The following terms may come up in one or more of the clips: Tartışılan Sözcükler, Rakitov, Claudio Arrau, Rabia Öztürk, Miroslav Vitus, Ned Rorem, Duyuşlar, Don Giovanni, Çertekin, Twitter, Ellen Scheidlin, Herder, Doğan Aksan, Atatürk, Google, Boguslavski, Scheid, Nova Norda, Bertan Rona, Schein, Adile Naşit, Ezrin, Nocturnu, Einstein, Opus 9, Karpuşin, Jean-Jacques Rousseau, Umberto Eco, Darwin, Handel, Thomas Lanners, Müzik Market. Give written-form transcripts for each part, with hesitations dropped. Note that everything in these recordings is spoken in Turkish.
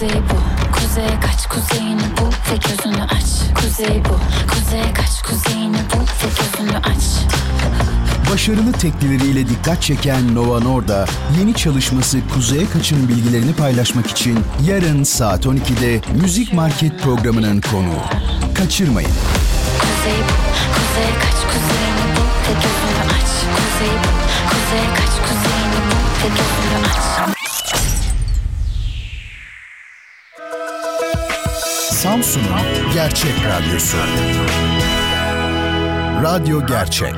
Kuzey bu, kuzeye kaç kuzeyini bul ve gözünü aç. Kuzey bu, kuzeye kaç kuzeyini bul ve gözünü aç. Başarılı teklileriyle dikkat çeken Nova Norda, yeni çalışması Kuzeye Kaç'ın bilgilerini paylaşmak için yarın saat 12'de Müzik Market programının konuğu. Kaçırmayın. Kuzey bu, kuzeye kaç kuzeyini bul ve gözünü aç. Kuzey bu, kuzeye kaç kuzeyini bul ve gözünü aç. Samsun'un Gerçek Radyosu. Radyo Gerçek.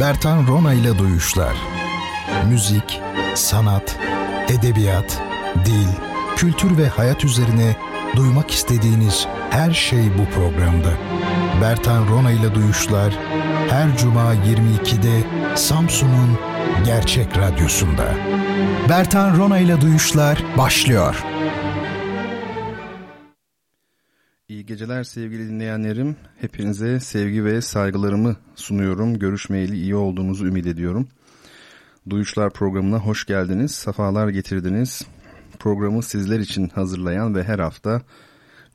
Bertan Rona ile Duyuşlar. Müzik, sanat, edebiyat, dil, kültür ve hayat üzerine duymak istediğiniz her şey bu programda. Bertan Rona ile Duyuşlar her Cuma 22'de Samsun'un Gerçek Radyosu'nda. Bertan Rona ile Duyuşlar başlıyor. İyi geceler sevgili dinleyenlerim. Hepinize sevgi ve saygılarımı sunuyorum. Görüşmeyeli iyi olduğunuzu ümit ediyorum. Duyuşlar programına hoş geldiniz. Safalar getirdiniz. Programı sizler için hazırlayan ve her hafta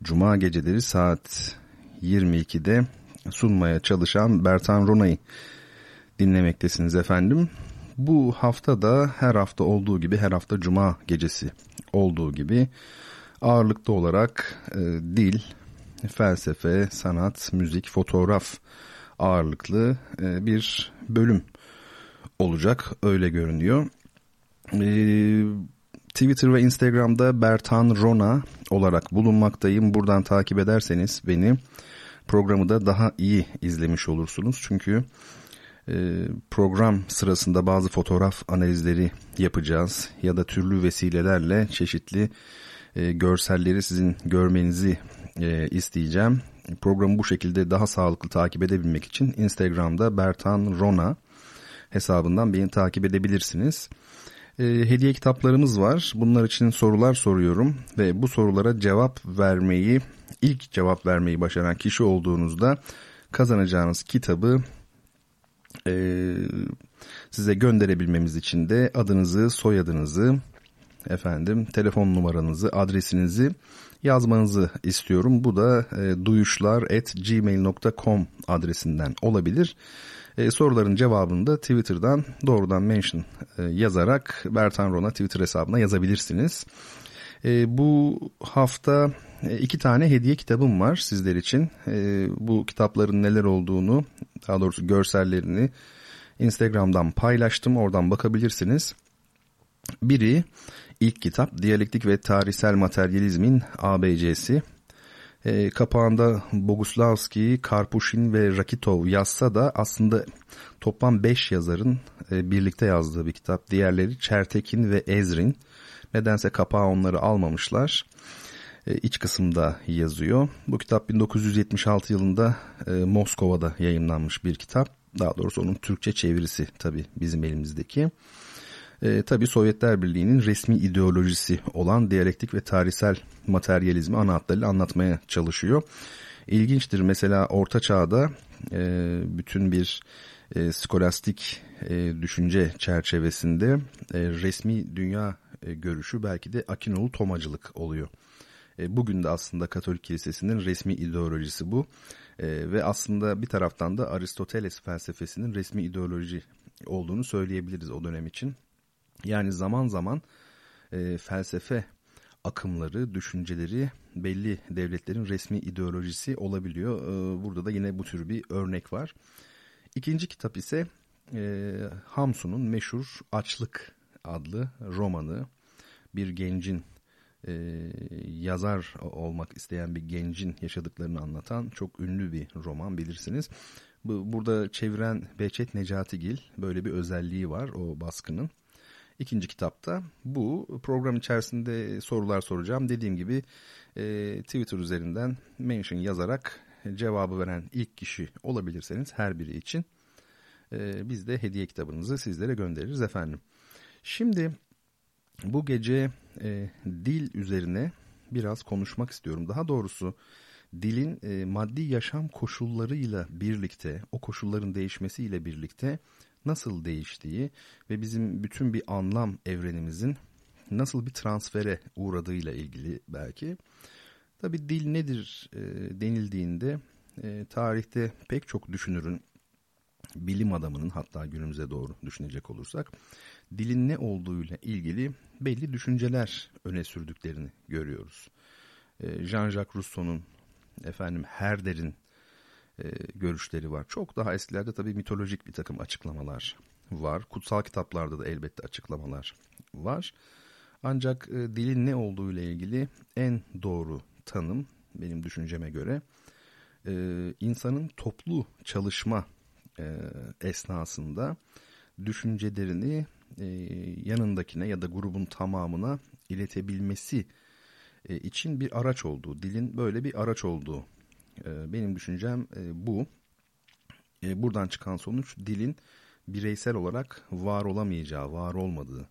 Cuma geceleri saat 22'de sunmaya çalışan Bertan Rona'yı dinlemektesiniz efendim. Bu hafta da her hafta olduğu gibi, her hafta Cuma gecesi olduğu gibi ağırlıklı olarak dil, felsefe, sanat, müzik, fotoğraf ağırlıklı bir bölüm olacak, öyle görünüyor. Twitter ve Instagram'da Bertan Rona olarak bulunmaktayım. Buradan takip ederseniz beni, programı da daha iyi izlemiş olursunuz. Çünkü program sırasında bazı fotoğraf analizleri yapacağız ya da türlü vesilelerle çeşitli görselleri sizin görmenizi isteyeceğim. Programı bu şekilde daha sağlıklı takip edebilmek için Instagram'da Bertan Rona hesabından beni takip edebilirsiniz. Hediye kitaplarımız var. Bunlar için sorular soruyorum ve bu sorulara ilk cevap vermeyi başaran kişi olduğunuzda kazanacağınız kitabı size gönderebilmemiz için de adınızı, soyadınızı, telefon numaranızı, adresinizi yazmanızı istiyorum. Bu da duyuşlar@gmail.com adresinden olabilir. Soruların cevabını da Twitter'dan doğrudan mention yazarak Bertan Rona Twitter hesabına yazabilirsiniz. Bu hafta 2 tane hediye kitabım var sizler için. Bu kitapların neler olduğunu, daha doğrusu görsellerini Instagram'dan paylaştım. Oradan bakabilirsiniz. Biri ilk kitap Diyalektik ve Tarihsel Materyalizmin ABC'si. Kapağında Boguslavski, Karpuşin ve Rakitov yazsa da aslında toplam 5 yazarın birlikte yazdığı bir kitap. Diğerleri Çertekin ve Ezrin. Nedense kapağı onları almamışlar. İç kısımda yazıyor. Bu kitap 1976 yılında Moskova'da yayımlanmış bir kitap. Daha doğrusu onun Türkçe çevirisi tabii bizim elimizdeki. Tabii Sovyetler Birliği'nin resmi ideolojisi olan diyalektik ve tarihsel materyalizmi ana hatlarıyla anlatmaya çalışıyor. İlginçtir, mesela Orta Çağ'da bütün bir skolastik düşünce çerçevesinde resmi dünya görüşü belki de Akinolu Tomacılık oluyor. Bugün de aslında Katolik Kilisesi'nin resmi ideolojisi bu ve aslında bir taraftan da Aristoteles felsefesinin resmi ideoloji olduğunu söyleyebiliriz o dönem için. Yani zaman zaman felsefe akımları, düşünceleri belli devletlerin resmi ideolojisi olabiliyor. Burada da yine bu tür bir örnek var. İkinci kitap ise Hamsun'un meşhur Açlık adlı romanı. Bir gencin, yazar olmak isteyen bir gencin yaşadıklarını anlatan çok ünlü bir roman, bilirsiniz. Burada çeviren Behçet Necatigil, böyle bir özelliği var o baskının. İkinci kitapta bu. Program içerisinde sorular soracağım. Dediğim gibi Twitter üzerinden mention yazarak cevabı veren ilk kişi olabilirseniz her biri için biz de hediye kitabınızı sizlere göndeririz efendim. Şimdi bu gece dil üzerine biraz konuşmak istiyorum. Daha doğrusu dilin maddi yaşam koşullarıyla birlikte, o koşulların değişmesiyle birlikte nasıl değiştiği ve bizim bütün bir anlam evrenimizin nasıl bir transfere uğradığıyla ilgili belki. Tabii dil nedir denildiğinde tarihte pek çok düşünürün, bilim adamının, hatta günümüze doğru düşünecek olursak dilin ne olduğuyla ilgili belli düşünceler öne sürdüklerini görüyoruz. Jean-Jacques Rousseau'nun, Herder'in görüşleri var. Çok daha eskilerde tabii mitolojik bir takım açıklamalar var. Kutsal kitaplarda da elbette açıklamalar var. Ancak dilin ne olduğuyla ilgili en doğru tanım benim düşünceme göre insanın toplu çalışma esnasında düşüncelerini yanındakine ya da grubun tamamına iletebilmesi için bir araç olduğu, dilin böyle bir araç olduğu. Benim düşüncem bu. Buradan çıkan sonuç dilin bireysel olarak var olamayacağı, var olmadığı,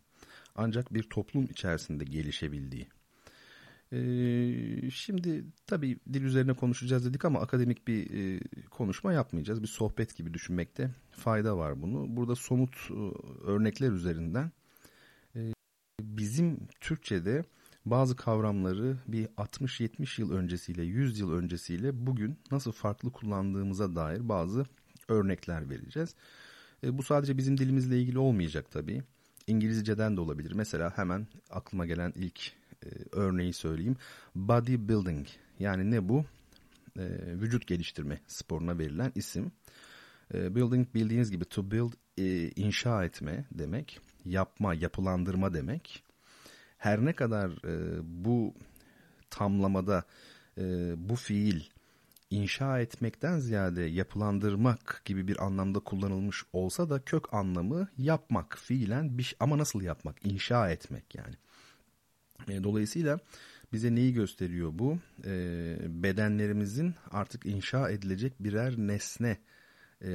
ancak bir toplum içerisinde gelişebildiği. Şimdi tabii dil üzerine konuşacağız dedik ama akademik bir konuşma yapmayacağız. Bir sohbet gibi düşünmekte fayda var bunu. Burada somut örnekler üzerinden bizim Türkçe'de bazı kavramları bir 60-70 yıl öncesiyle, 100 yıl öncesiyle bugün nasıl farklı kullandığımıza dair bazı örnekler vereceğiz. Bu sadece bizim dilimizle ilgili olmayacak tabii. İngilizceden de olabilir. Mesela hemen aklıma gelen ilk örneği söyleyeyim. Bodybuilding, yani ne bu? Vücut geliştirme sporuna verilen isim. Building, bildiğiniz gibi to build, inşa etme demek. Yapma, yapılandırma demek. Her ne kadar bu tamlamada bu fiil inşa etmekten ziyade yapılandırmak gibi bir anlamda kullanılmış olsa da kök anlamı yapmak, fiilen bir şey, ama nasıl yapmak? İnşa etmek yani. Dolayısıyla bize neyi gösteriyor bu? Bedenlerimizin artık inşa edilecek birer nesne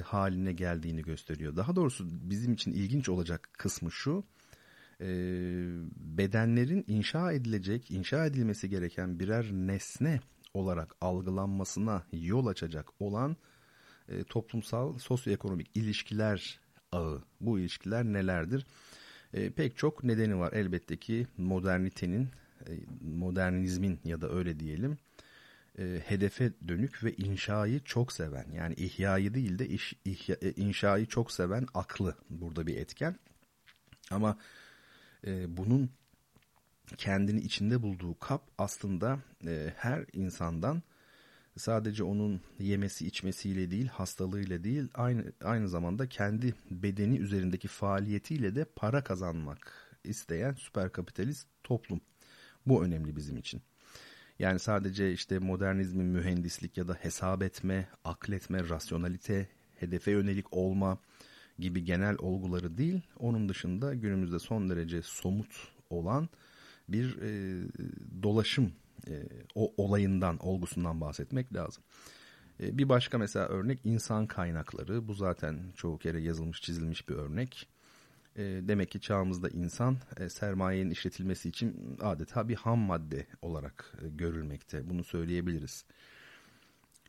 haline geldiğini gösteriyor. Daha doğrusu bizim için ilginç olacak kısmı şu. Bedenlerin inşa edilecek, inşa edilmesi gereken birer nesne olarak algılanmasına yol açacak olan toplumsal, sosyoekonomik ilişkiler ağı. Bu ilişkiler nelerdir? Pek çok nedeni var. Elbette ki modernitenin, modernizmin ya da öyle diyelim hedefe dönük ve inşayı çok seven, yani ihyayı değil de inşayı çok seven aklı burada bir etken. Ama bunun kendini içinde bulduğu kap aslında her insandan sadece onun yemesi içmesiyle değil, hastalığıyla değil, aynı zamanda kendi bedeni üzerindeki faaliyetiyle de para kazanmak isteyen süper kapitalist toplum. Bu önemli bizim için. Yani sadece işte modernizmin mühendislik ya da hesap etme, akletme, rasyonalite, hedefe yönelik olma gibi genel olguları değil, onun dışında günümüzde son derece somut olan bir dolaşım o olayından, olgusundan bahsetmek lazım. Bir başka mesela örnek insan kaynakları. Bu zaten çoğu kere yazılmış, çizilmiş bir örnek. Demek ki çağımızda insan sermayenin işletilmesi için adeta bir ham madde olarak görülmekte. Bunu söyleyebiliriz.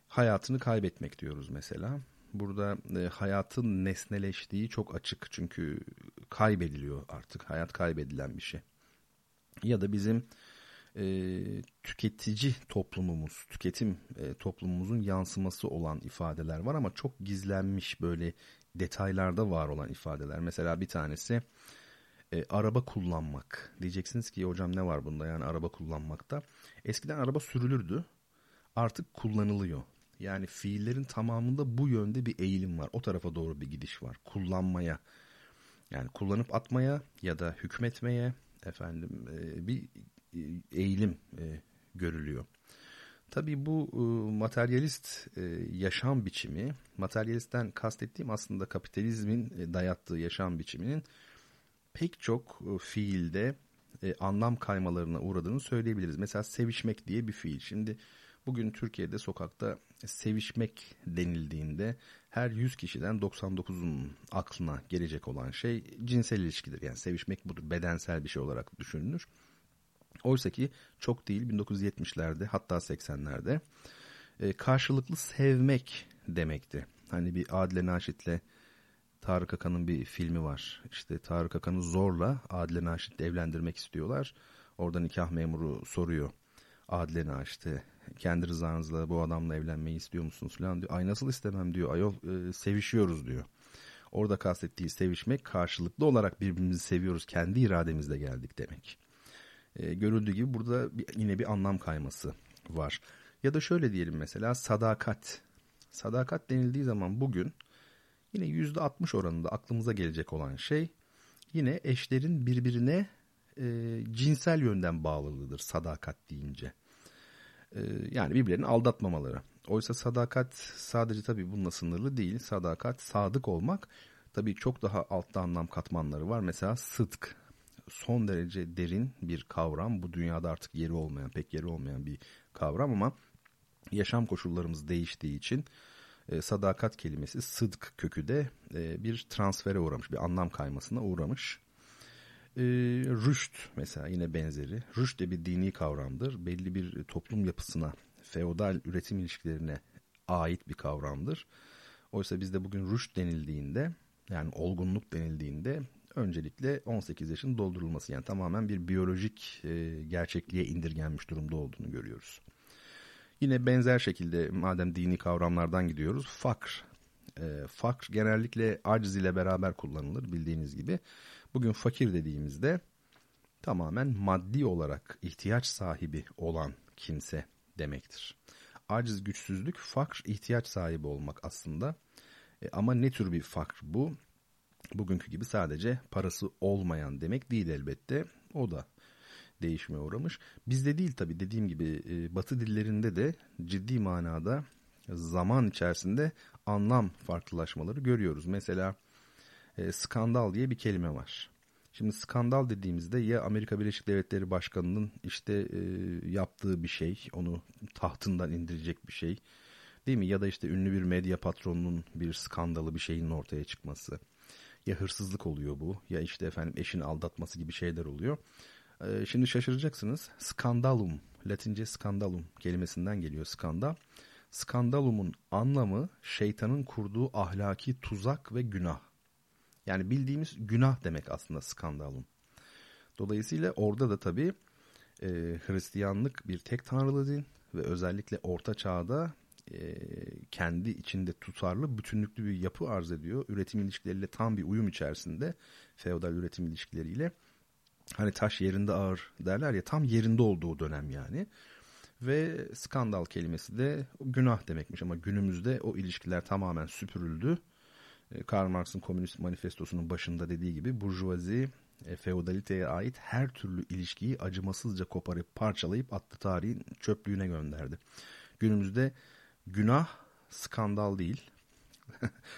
Hayatını kaybetmek diyoruz mesela. Burada hayatın nesneleştiği çok açık. Çünkü kaybediliyor artık. Hayat kaybedilen bir şey. Ya da bizim tüketici toplumumuz, tüketim toplumumuzun yansıması olan ifadeler var ama çok gizlenmiş, böyle detaylarda var olan ifadeler. Mesela bir tanesi araba kullanmak. Diyeceksiniz ki hocam ne var bunda, yani araba kullanmakta? Eskiden araba sürülürdü, artık kullanılıyor. Yani fiillerin tamamında bu yönde bir eğilim var. O tarafa doğru bir gidiş var. Kullanmaya, yani kullanıp atmaya ya da hükmetmeye bir eğilim görülüyor. Tabii bu materyalist yaşam biçimi, materyalistten kastettiğim aslında kapitalizmin dayattığı yaşam biçiminin pek çok fiilde anlam kaymalarına uğradığını söyleyebiliriz. Mesela sevişmek diye bir fiil. Şimdi bugün Türkiye'de sokakta sevişmek denildiğinde her 100 kişiden 99'un aklına gelecek olan şey cinsel ilişkidir. Yani sevişmek budur, bedensel bir şey olarak düşünülür. Oysa ki çok değil, 1970'lerde hatta 80'lerde karşılıklı sevmek demekti. Hani bir Adile Naşit'le Tarık Akan'ın bir filmi var. İşte Tarık Akan'ı zorla Adile Naşit'le evlendirmek istiyorlar. Orada nikah memuru soruyor Adile Naşit'e, kendi rızanızla bu adamla evlenmeyi istiyor musunuz falan diyor. Ay nasıl istemem diyor, ayol sevişiyoruz diyor. Orada kastettiği sevişmek karşılıklı olarak birbirimizi seviyoruz, kendi irademizle geldik demek. Görüldüğü gibi burada yine bir anlam kayması var. Ya da şöyle diyelim mesela sadakat. Sadakat denildiği zaman bugün yine %60 oranında aklımıza gelecek olan şey yine eşlerin birbirine cinsel yönden bağlılığıdır sadakat deyince. Yani birbirlerini aldatmamaları. Oysa sadakat sadece tabii bununla sınırlı değil. Sadakat, sadık olmak, tabii çok daha altta anlam katmanları var. Mesela sıdk. Son derece derin bir kavram. Bu dünyada artık pek yeri olmayan bir kavram ama yaşam koşullarımız değiştiği için sadakat kelimesi sıdk kökü de bir transfere uğramış, bir anlam kaymasına uğramış. Rüşt mesela yine benzeri. Rüşt de bir dini kavramdır. Belli bir toplum yapısına, feodal üretim ilişkilerine ait bir kavramdır. Oysa bizde bugün rüşt denildiğinde, yani olgunluk denildiğinde öncelikle 18 yaşın doldurulması, yani tamamen bir biyolojik gerçekliğe indirgenmiş durumda olduğunu görüyoruz. Yine benzer şekilde madem dini kavramlardan gidiyoruz, fakr. Fakr genellikle aciz ile beraber kullanılır bildiğiniz gibi. Bugün fakir dediğimizde tamamen maddi olarak ihtiyaç sahibi olan kimse demektir. Aciz, güçsüzlük, fakr ihtiyaç sahibi olmak aslında. Ama ne tür bir fakr bu? Bugünkü gibi sadece parası olmayan demek değil elbette. O da değişime uğramış. Bizde değil tabii, dediğim gibi Batı dillerinde de ciddi manada zaman içerisinde anlam farklılaşmaları görüyoruz. Mesela skandal diye bir kelime var. Şimdi skandal dediğimizde ya Amerika Birleşik Devletleri Başkanı'nın işte yaptığı bir şey, onu tahtından indirecek bir şey değil mi? Ya da işte ünlü bir medya patronunun bir skandalı, bir şeyin ortaya çıkması. Ya hırsızlık oluyor bu, ya işte efendim eşini aldatması gibi şeyler oluyor. Şimdi şaşıracaksınız. Skandalum, Latince skandalum kelimesinden geliyor skandal. Skandalumun anlamı şeytanın kurduğu ahlaki tuzak ve günah. Yani bildiğimiz günah demek aslında skandalum. Dolayısıyla orada da tabii Hristiyanlık bir tek tanrılı din ve özellikle Orta Çağ'da kendi içinde tutarlı, bütünlüklü bir yapı arz ediyor. Üretim ilişkileriyle tam bir uyum içerisinde, feodal üretim ilişkileriyle. Hani taş yerinde ağır derler ya, tam yerinde olduğu dönem yani. Ve skandal kelimesi de günah demekmiş ama günümüzde o ilişkiler tamamen süpürüldü. Karl Marx'ın Komünist Manifestosu'nun başında dediği gibi burjuvazi feodaliteye ait her türlü ilişkiyi acımasızca koparıp parçalayıp attı, tarihin çöplüğüne gönderdi. Günümüzde günah skandal değil.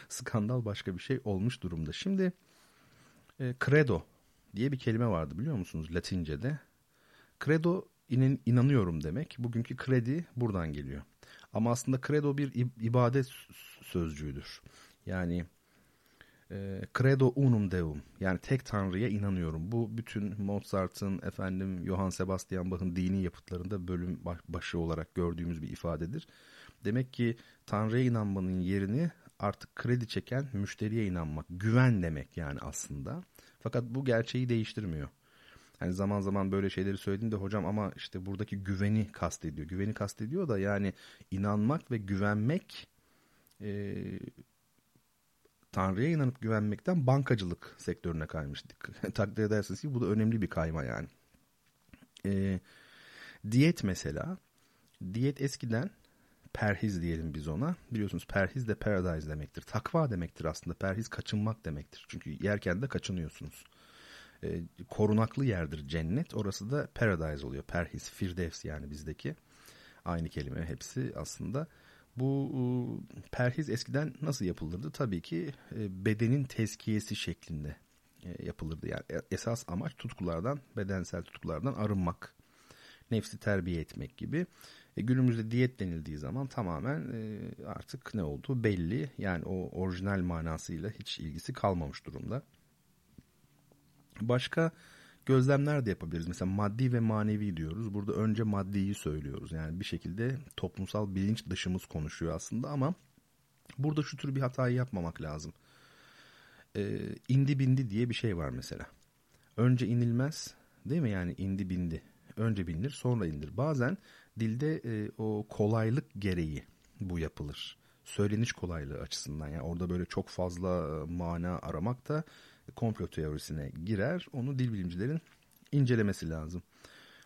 Skandal başka bir şey olmuş durumda. Şimdi credo diye bir kelime vardı biliyor musunuz Latince'de. Credo inanıyorum demek. Bugünkü kredi buradan geliyor. Ama aslında credo bir ibadet sözcüğüdür. Yani credo unum deum, yani tek tanrıya inanıyorum. Bu bütün Mozart'ın, efendim Johann Sebastian Bach'ın dini yapıtlarında bölüm başı olarak gördüğümüz bir ifadedir. Demek ki tanrıya inanmanın yerini artık kredi çeken müşteriye inanmak, güven demek yani aslında. Fakat bu gerçeği değiştirmiyor. Hani zaman zaman böyle şeyleri söylediğimde hocam ama işte buradaki güveni kastediyor. Güveni kastediyor da yani inanmak ve güvenmek, Tanrı'ya inanıp güvenmekten bankacılık sektörüne kaymıştık. Takdir edersiniz ki bu da önemli bir kayma yani. Diyet mesela. Diyet eskiden perhiz diyelim biz ona. Biliyorsunuz perhiz de paradise demektir. Takva demektir aslında. Perhiz kaçınmak demektir. Çünkü yerken de kaçınıyorsunuz. Korunaklı yerdir cennet. Orası da paradise oluyor. Perhiz, firdevs yani bizdeki. Aynı kelime hepsi aslında. Bu perhiz eskiden nasıl yapılırdı? Tabii ki bedenin tezkiyesi şeklinde yapılırdı. Yani esas amaç tutkulardan, bedensel tutkulardan arınmak, nefsi terbiye etmek gibi. Günümüzde diyet denildiği zaman tamamen artık ne olduğu belli. Yani o orijinal manasıyla hiç ilgisi kalmamış durumda. Başka gözlemler de yapabiliriz. Mesela maddi ve manevi diyoruz. Burada önce maddiyi söylüyoruz. Yani bir şekilde toplumsal bilinç dışımız konuşuyor aslında ama burada şu tür bir hatayı yapmamak lazım. İndi bindi diye bir şey var mesela. Önce inilmez değil mi? Yani indi bindi. Önce bilinir sonra inilir. Bazen dilde o kolaylık gereği bu yapılır. Söyleniş kolaylığı açısından. Yani orada böyle çok fazla mana aramak da komplo teorisine girer. Onu dil bilimcilerin incelemesi lazım.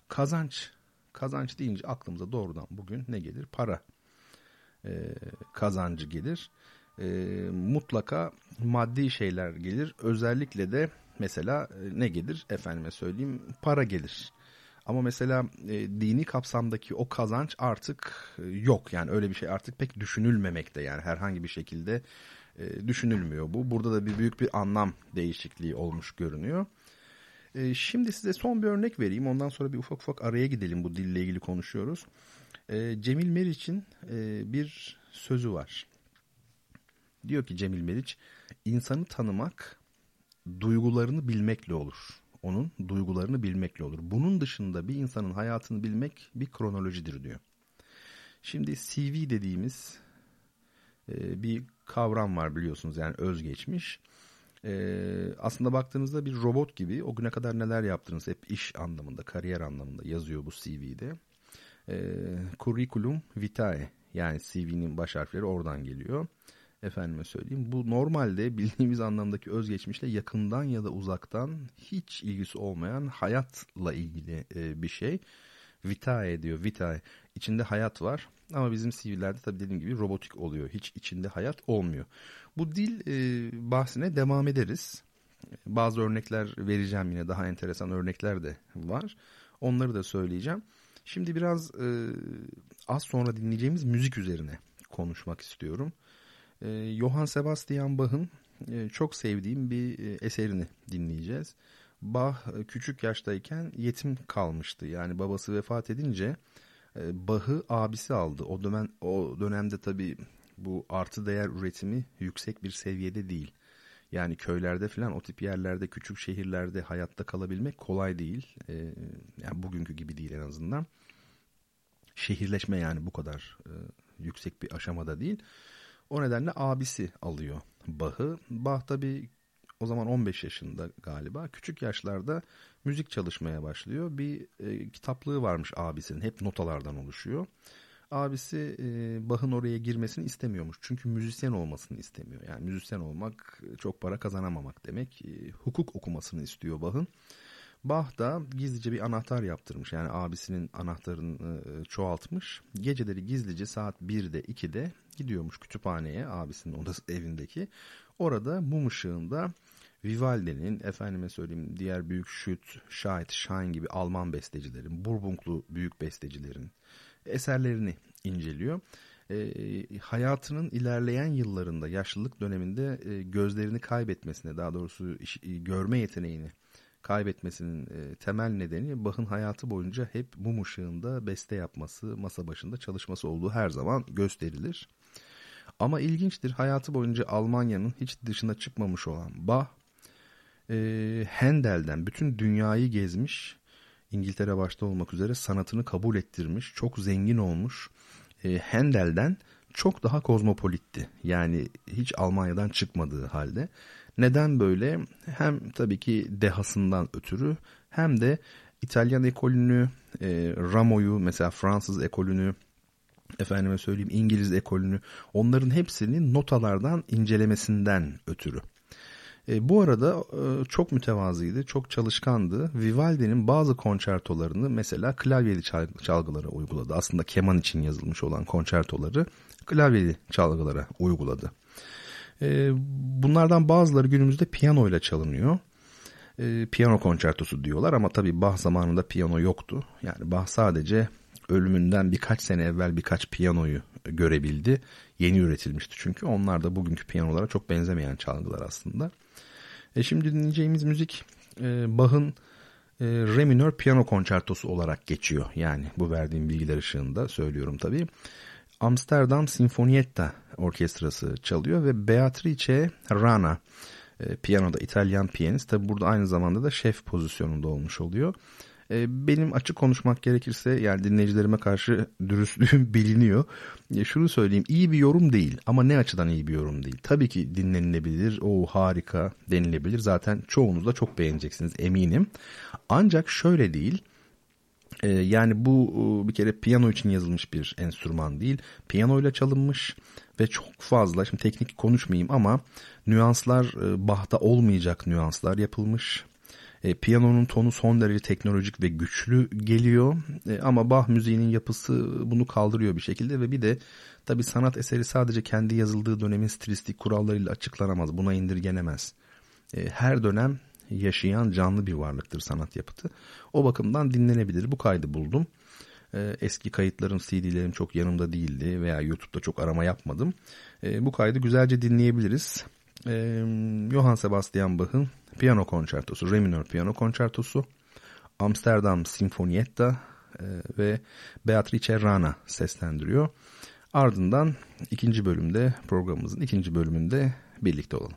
Kazanç. Kazanç deyince aklımıza doğrudan bugün ne gelir? Para kazancı gelir. Mutlaka maddi şeyler gelir. Özellikle de mesela ne gelir? Efendime söyleyeyim, para gelir. Ama mesela dini kapsamdaki o kazanç artık yok. Yani öyle bir şey artık pek düşünülmemekte. Yani herhangi bir şekilde düşünülmüyor bu. Burada da büyük bir anlam değişikliği olmuş görünüyor. Şimdi size son bir örnek vereyim. Ondan sonra bir ufak araya gidelim. Bu dille ilgili konuşuyoruz. Cemil Meriç'in bir sözü var. Diyor ki Cemil Meriç, insanı tanımak duygularını bilmekle olur. Onun duygularını bilmekle olur. Bunun dışında bir insanın hayatını bilmek bir kronolojidir diyor. Şimdi CV dediğimiz bir kavram var biliyorsunuz, yani özgeçmiş. Aslında baktığınızda bir robot gibi o güne kadar neler yaptınız hep iş anlamında, kariyer anlamında yazıyor bu CV'de. Curriculum vitae, yani CV'nin baş harfleri oradan geliyor. Efendime söyleyeyim, bu normalde bildiğimiz anlamdaki özgeçmişle yakından ya da uzaktan hiç ilgisi olmayan hayatla ilgili bir şey. Vitae diyor, vitae. İçinde hayat var ama bizim CV'lerde tabii dediğim gibi robotik oluyor. Hiç içinde hayat olmuyor. Bu dil bahsine devam ederiz. Bazı örnekler vereceğim, yine daha enteresan örnekler de var. Onları da söyleyeceğim. Şimdi biraz az sonra dinleyeceğimiz müzik üzerine konuşmak istiyorum. Johann Sebastian Bach'ın çok sevdiğim bir eserini dinleyeceğiz. Bach küçük yaştayken yetim kalmıştı. Yani babası vefat edince Bach'ı abisi aldı. O dönemde tabii bu artı değer üretimi yüksek bir seviyede değil. Yani köylerde falan, o tip yerlerde, küçük şehirlerde hayatta kalabilmek kolay değil. Yani bugünkü gibi değil en azından. Şehirleşme yani bu kadar yüksek bir aşamada değil. O nedenle abisi alıyor Bach'ı. Bach tabii o zaman 15 yaşında galiba. Küçük yaşlarda müzik çalışmaya başlıyor. Bir kitaplığı varmış abisinin. Hep notalardan oluşuyor. Abisi Bach'ın oraya girmesini istemiyormuş. Çünkü müzisyen olmasını istemiyor. Yani müzisyen olmak çok para kazanamamak demek. Hukuk okumasını istiyor Bach'ın. Bach da gizlice bir anahtar yaptırmış. Yani abisinin anahtarını çoğaltmış. Geceleri gizlice saat 1'de 2'de gidiyormuş kütüphaneye, abisinin odası, evindeki. Orada mum ışığında Vivaldi'nin, efendime söyleyeyim, diğer büyük Scheid, Schein gibi Alman bestecilerin, Burbunklu büyük bestecilerin eserlerini inceliyor. Hayatının ilerleyen yıllarında, yaşlılık döneminde gözlerini kaybetmesine, daha doğrusu görme yeteneğini kaybetmesinin temel nedeni Bach'ın hayatı boyunca hep mum ışığında beste yapması, masa başında çalışması olduğu her zaman gösterilir. Ama ilginçtir, hayatı boyunca Almanya'nın hiç dışına çıkmamış olan Bach, Handel'den bütün dünyayı gezmiş, İngiltere başta olmak üzere sanatını kabul ettirmiş, çok zengin olmuş. Handel'den çok daha kozmopolitti. Yani hiç Almanya'dan çıkmadığı halde. Neden böyle? Hem tabii ki dehasından ötürü, hem de İtalyan ekolünü, Ramo'yu mesela, Fransız ekolünü, efendime söyleyeyim İngiliz ekolünü, onların hepsini notalardan incelemesinden ötürü. Bu arada çok mütevazıydı, çok çalışkandı. Vivaldi'nin bazı konçertolarını mesela klavyeli çalgılara uyguladı. Aslında keman için yazılmış olan konçertoları klavyeli çalgılara uyguladı. Bunlardan bazıları günümüzde piyanoyla çalınıyor. Piyano konçertosu diyorlar ama tabii Bach zamanında piyano yoktu. Yani Bach sadece ölümünden birkaç sene evvel birkaç piyanoyu görebildi. Yeni üretilmişti çünkü. Onlar da bugünkü piyanolara çok benzemeyen çalgılar aslında. Şimdi dinleyeceğimiz müzik Bach'ın re minör piyano konçertosu olarak geçiyor. Yani bu verdiğim bilgiler ışığında söylüyorum tabii. Amsterdam Sinfonietta orkestrası çalıyor ve Beatrice Rana piyanoda İtalyan piyanist. Tabi burada aynı zamanda da şef pozisyonunda olmuş oluyor. Benim açık konuşmak gerekirse, yani dinleyicilerime karşı dürüstlüğüm biliniyor. Şunu söyleyeyim, iyi bir yorum değil. Ama ne açıdan iyi bir yorum değil? Tabii ki dinlenilebilir, o harika denilebilir. Zaten çoğunuz da çok beğeneceksiniz eminim. Ancak şöyle değil. Yani bu bir kere piyano için yazılmış bir enstrüman değil. Piyanoyla çalınmış ve çok fazla, şimdi teknik konuşmayayım ama nüanslar, Bach'ta olmayacak nüanslar yapılmış. Piyanonun tonu son derece teknolojik ve güçlü geliyor ama Bach müziğinin yapısı bunu kaldırıyor bir şekilde ve bir de tabii sanat eseri sadece kendi yazıldığı dönemin stilistik kurallarıyla açıklanamaz, buna indirgenemez. Her dönem yaşayan canlı bir varlıktır sanat yapıtı. O bakımdan dinlenebilir. Bu kaydı buldum. Eski kayıtlarım, CD'lerim çok yanımda değildi veya YouTube'da çok arama yapmadım. Bu kaydı güzelce dinleyebiliriz. Johann Sebastian Bach'ın Piyano Konçertosu, Re minör Piyano Konçertosu, Amsterdam Sinfonietta ve Beatrice Rana seslendiriyor. Ardından ikinci bölümde, programımızın ikinci bölümünde birlikte olalım.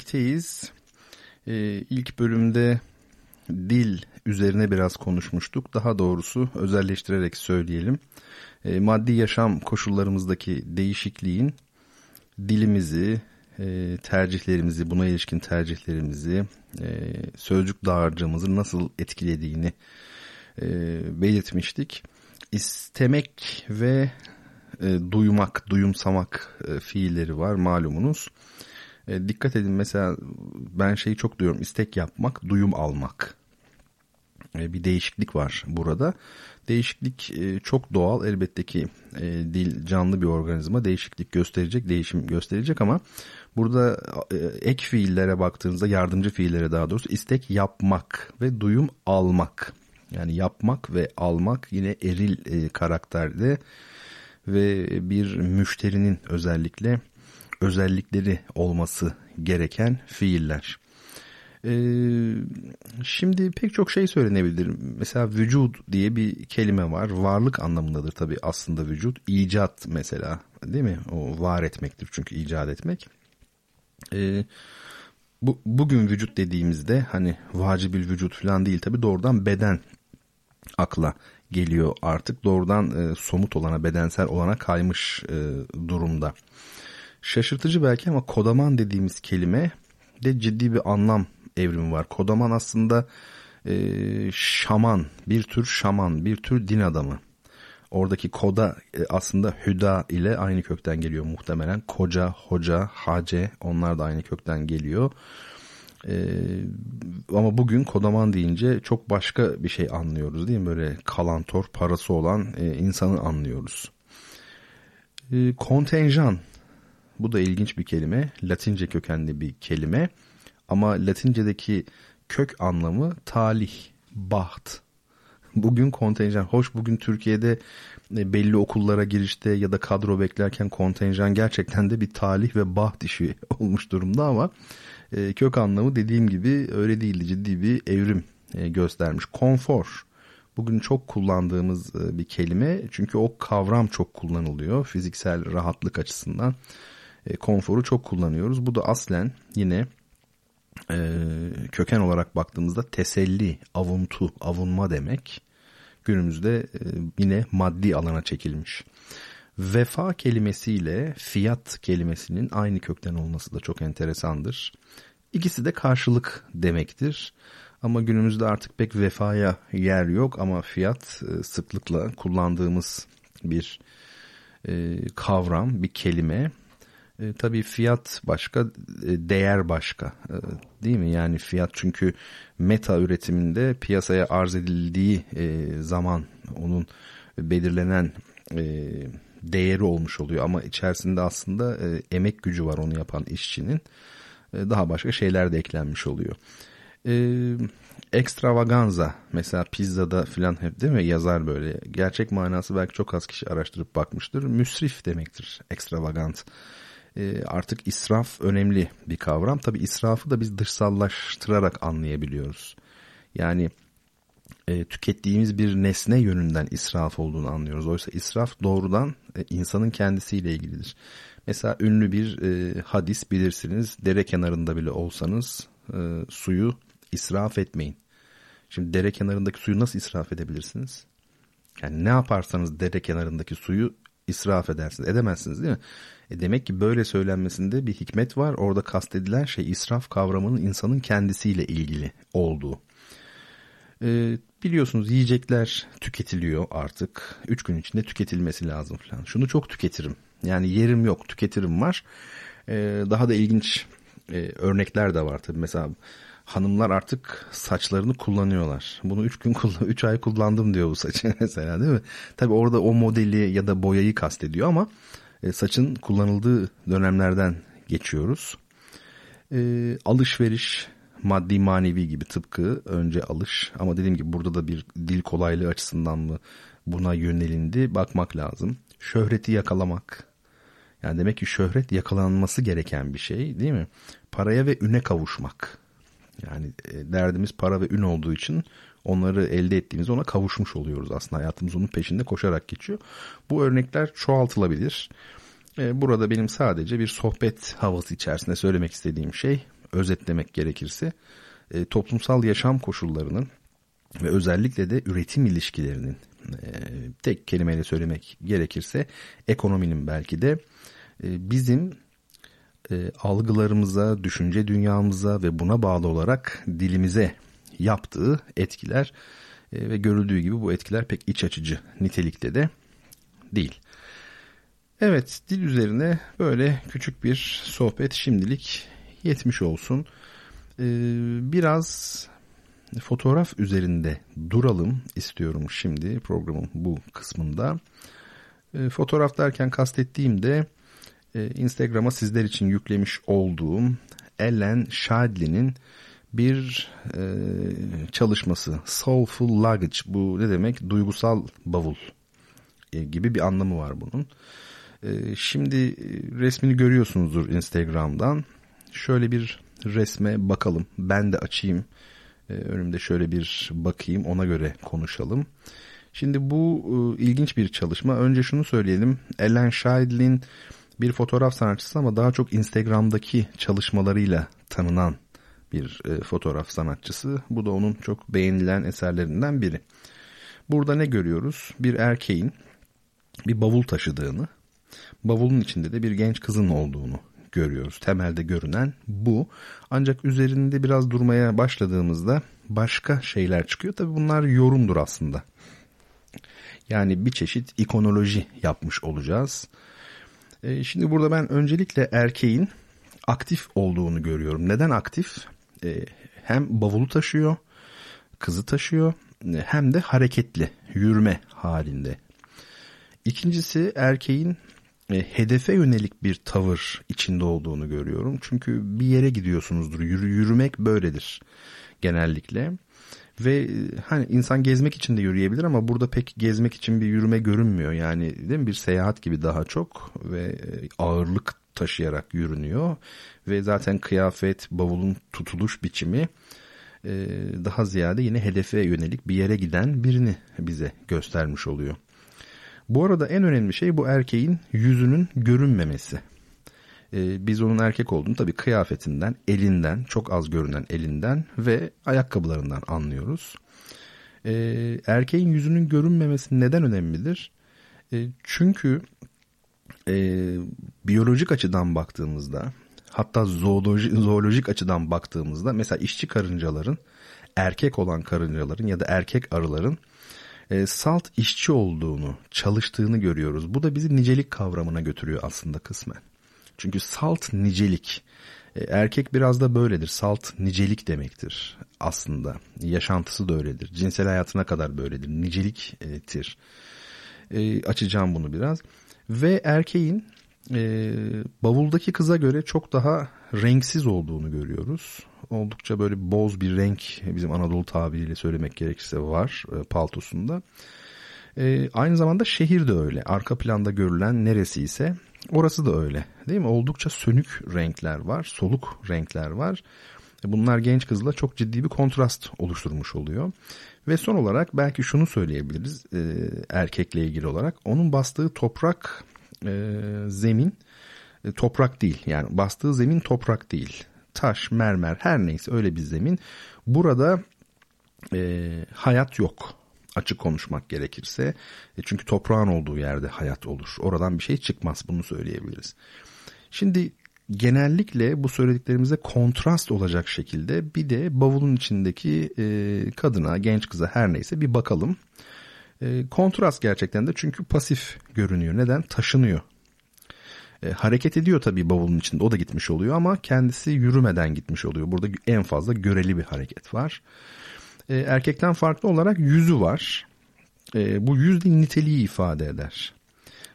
birlikteyiz. İlk bölümde dil üzerine biraz konuşmuştuk. Daha doğrusu özelleştirerek söyleyelim. Maddi yaşam koşullarımızdaki değişikliğin dilimizi, tercihlerimizi, buna ilişkin tercihlerimizi, sözcük dağarcığımızı nasıl etkilediğini belirtmiştik. İstemek ve duymak, duyumsamak fiilleri var malumunuz. Dikkat edin, mesela ben şeyi çok duyuyorum: istek yapmak, duyum almak. Bir değişiklik var burada. Değişiklik çok doğal. Elbette ki dil canlı bir organizma, değişiklik gösterecek, değişim gösterecek, ama burada ek fiillere baktığınızda, yardımcı fiillere daha doğrusu, istek yapmak ve duyum almak. Yani yapmak ve almak yine eril karakterde ve bir müşterinin özellikle özellikleri olması gereken fiiller. Şimdi pek çok şey söylenebilir. Mesela vücud diye bir kelime var. Varlık anlamındadır tabii aslında vücut. İcat mesela, değil mi? O var etmektir çünkü, icat etmek. Bugün vücut dediğimizde hani vacibül vücut falan değil tabii, doğrudan beden akla geliyor artık. Doğrudan somut olana, bedensel olana kaymış durumda. Şaşırtıcı belki ama kodaman dediğimiz kelime de ciddi bir anlam evrimi var. Kodaman aslında şaman, bir tür şaman, bir tür din adamı. Oradaki koda aslında hüda ile aynı kökten geliyor muhtemelen. Koca, hoca, hace, onlar da aynı kökten geliyor. Ama bugün kodaman deyince çok başka bir şey anlıyoruz, değil mi? Böyle kalantor, parası olan insanı anlıyoruz. Kontenjan. Bu da ilginç bir kelime. Latince kökenli bir kelime. Ama Latince'deki kök anlamı talih, baht. Bugün kontenjan. Hoş, bugün Türkiye'de belli okullara girişte ya da kadro beklerken kontenjan gerçekten de bir talih ve baht işi olmuş durumda, ama kök anlamı dediğim gibi öyle değildi. Ciddi bir evrim göstermiş. Konfor. Bugün çok kullandığımız bir kelime. Çünkü o kavram çok kullanılıyor. Fiziksel rahatlık açısından konforu çok kullanıyoruz. Bu da aslen yine köken olarak baktığımızda teselli, avuntu, avunma demek. Günümüzde yine maddi alana çekilmiş. Vefa kelimesiyle fiyat kelimesinin aynı kökten olması da çok enteresandır. İkisi de karşılık demektir. Ama günümüzde artık pek vefaya yer yok, ama fiyat sıklıkla kullandığımız bir kavram, bir kelime. Tabii fiyat başka, değer başka, değil mi? Yani fiyat çünkü meta üretiminde piyasaya arz edildiği zaman onun belirlenen değeri olmuş oluyor. Ama içerisinde aslında emek gücü var onu yapan işçinin. Daha başka şeyler de eklenmiş oluyor. Ekstravaganza mesela pizzada filan, hep değil mi yazar böyle, gerçek manası belki çok az kişi araştırıp bakmıştır. Müsrif demektir ekstravagant. Artık israf önemli bir kavram. Tabii israfı da biz dışsallaştırarak anlayabiliyoruz. Yani tükettiğimiz bir nesne yönünden israf olduğunu anlıyoruz. Oysa israf doğrudan insanın kendisiyle ilgilidir. Mesela ünlü bir hadis bilirsiniz. Dere kenarında bile olsanız suyu israf etmeyin. Şimdi dere kenarındaki suyu nasıl israf edebilirsiniz? Yani ne yaparsanız dere kenarındaki suyu israf edersiniz. Edemezsiniz, değil mi? Demek ki böyle söylenmesinde bir hikmet var. Orada kastedilen şey israf kavramının insanın kendisiyle ilgili olduğu. Biliyorsunuz yiyecekler tüketiliyor artık. 3 gün içinde tüketilmesi lazım falan. Şunu çok tüketirim. Yani yerim yok, tüketirim var. Daha da ilginç örnekler de var tabii. Mesela hanımlar artık saçlarını kullanıyorlar. Bunu 3 ay kullandım diyor bu saçı mesela, değil mi? Tabii orada o modeli ya da boyayı kastediyor, ama saçın kullanıldığı dönemlerden geçiyoruz. Alışveriş, maddi manevi gibi, tıpkı önce alış, ama dediğim gibi burada da bir dil kolaylığı açısından mı buna yönelindi, bakmak lazım. Şöhreti yakalamak. Yani demek ki şöhret yakalanması gereken bir şey, değil mi? Paraya ve üne kavuşmak. Yani derdimiz para ve ün olduğu için onları elde ettiğimizde ona kavuşmuş oluyoruz aslında. Hayatımız onun peşinde koşarak geçiyor. Bu örnekler çoğaltılabilir. Burada benim sadece bir sohbet havası içerisinde söylemek istediğim şey özetlemek gerekirse toplumsal yaşam koşullarının ve özellikle de üretim ilişkilerinin, tek kelimeyle söylemek gerekirse ekonominin belki de bizim algılarımıza, düşünce dünyamıza ve buna bağlı olarak dilimize yaptığı etkiler ve görüldüğü gibi bu etkiler pek iç açıcı nitelikte de değil. Evet, dil üzerine böyle küçük bir sohbet şimdilik yetmiş olsun. Biraz fotoğraf üzerinde duralım istiyorum şimdi programın bu kısmında. Fotoğraf derken kastettiğim de Instagram'a sizler için yüklemiş olduğum Ellen Scheidlin'in bir çalışması. Soulful Luggage, bu ne demek? Duygusal bavul gibi bir anlamı var bunun. Şimdi resmini görüyorsunuzdur Instagram'dan. Şöyle bir resme bakalım. Ben de açayım. Önümde şöyle bir bakayım. Ona göre konuşalım. Şimdi bu ilginç bir çalışma. Önce şunu söyleyelim. Ellen Scheidlin bir fotoğraf sanatçısı ama daha çok Instagram'daki çalışmalarıyla tanınan bir fotoğraf sanatçısı. Bu da onun çok beğenilen eserlerinden biri. Burada ne görüyoruz? Bir erkeğin bir bavul taşıdığını, bavulun içinde de bir genç kızın olduğunu görüyoruz. Temelde görünen bu. Ancak üzerinde biraz durmaya başladığımızda başka şeyler çıkıyor. Tabii bunlar yorumdur aslında. Yani bir çeşit ikonoloji yapmış olacağız. Şimdi burada ben öncelikle erkeğin aktif olduğunu görüyorum. Neden aktif? Hem bavulu taşıyor, kızı taşıyor, hem de hareketli, yürüme halinde. İkincisi, erkeğin hedefe yönelik bir tavır içinde olduğunu görüyorum. Çünkü bir yere gidiyorsunuzdur. Yürümek böyledir genellikle. Ve hani insan gezmek için de yürüyebilir ama burada pek gezmek için bir yürüme görünmüyor. Yani değil mi? Bir seyahat gibi daha çok ve ağırlık taşıyarak yürünüyor. Ve zaten kıyafet, bavulun tutuluş biçimi daha ziyade yine hedefe yönelik bir yere giden birini bize göstermiş oluyor. Bu arada en önemli şey bu erkeğin yüzünün görünmemesi. Biz onun erkek olduğunu tabii kıyafetinden, elinden, çok az görünen elinden ve ayakkabılarından anlıyoruz. Erkeğin yüzünün görünmemesi neden önemlidir? Çünkü biyolojik açıdan baktığımızda, hatta zoolojik açıdan baktığımızda, mesela işçi karıncaların, erkek olan karıncaların ya da erkek arıların salt işçi olduğunu, çalıştığını görüyoruz. Bu da bizi nicelik kavramına götürüyor aslında kısmen. Çünkü salt nicelik, erkek biraz da böyledir. Salt nicelik demektir aslında. Yaşantısı da öyledir. Cinsel hayatına kadar böyledir. Niceliktir. Açacağım bunu biraz. Ve erkeğin bavuldaki kıza göre çok daha renksiz olduğunu görüyoruz. Oldukça böyle boz bir renk, bizim Anadolu tabiriyle söylemek gerekirse, var paltosunda. Aynı zamanda şehir de öyle. Arka planda görülen neresi ise orası da öyle, değil mi? Oldukça sönük renkler var, soluk renkler var. Bunlar genç kızla çok ciddi bir kontrast oluşturmuş oluyor. Ve son olarak belki şunu söyleyebiliriz erkekle ilgili olarak. Onun bastığı toprak, zemin toprak değil. Yani bastığı zemin toprak değil. Taş, mermer, her neyse öyle bir zemin. Burada hayat yok. Açık konuşmak gerekirse. Çünkü toprağın olduğu yerde hayat olur. Oradan bir şey çıkmaz. Bunu söyleyebiliriz. Şimdi genellikle bu söylediklerimize kontrast olacak şekilde bir de bavulun içindeki kadına, genç kıza, her neyse bir bakalım. Kontrast gerçekten de, çünkü pasif görünüyor. Neden? Taşınıyor. Hareket ediyor tabii bavulun içinde. O da gitmiş oluyor ama kendisi yürümeden gitmiş oluyor. Burada en fazla göreli bir hareket var. Erkekten farklı olarak yüzü var. Bu yüz de niteliği ifade eder.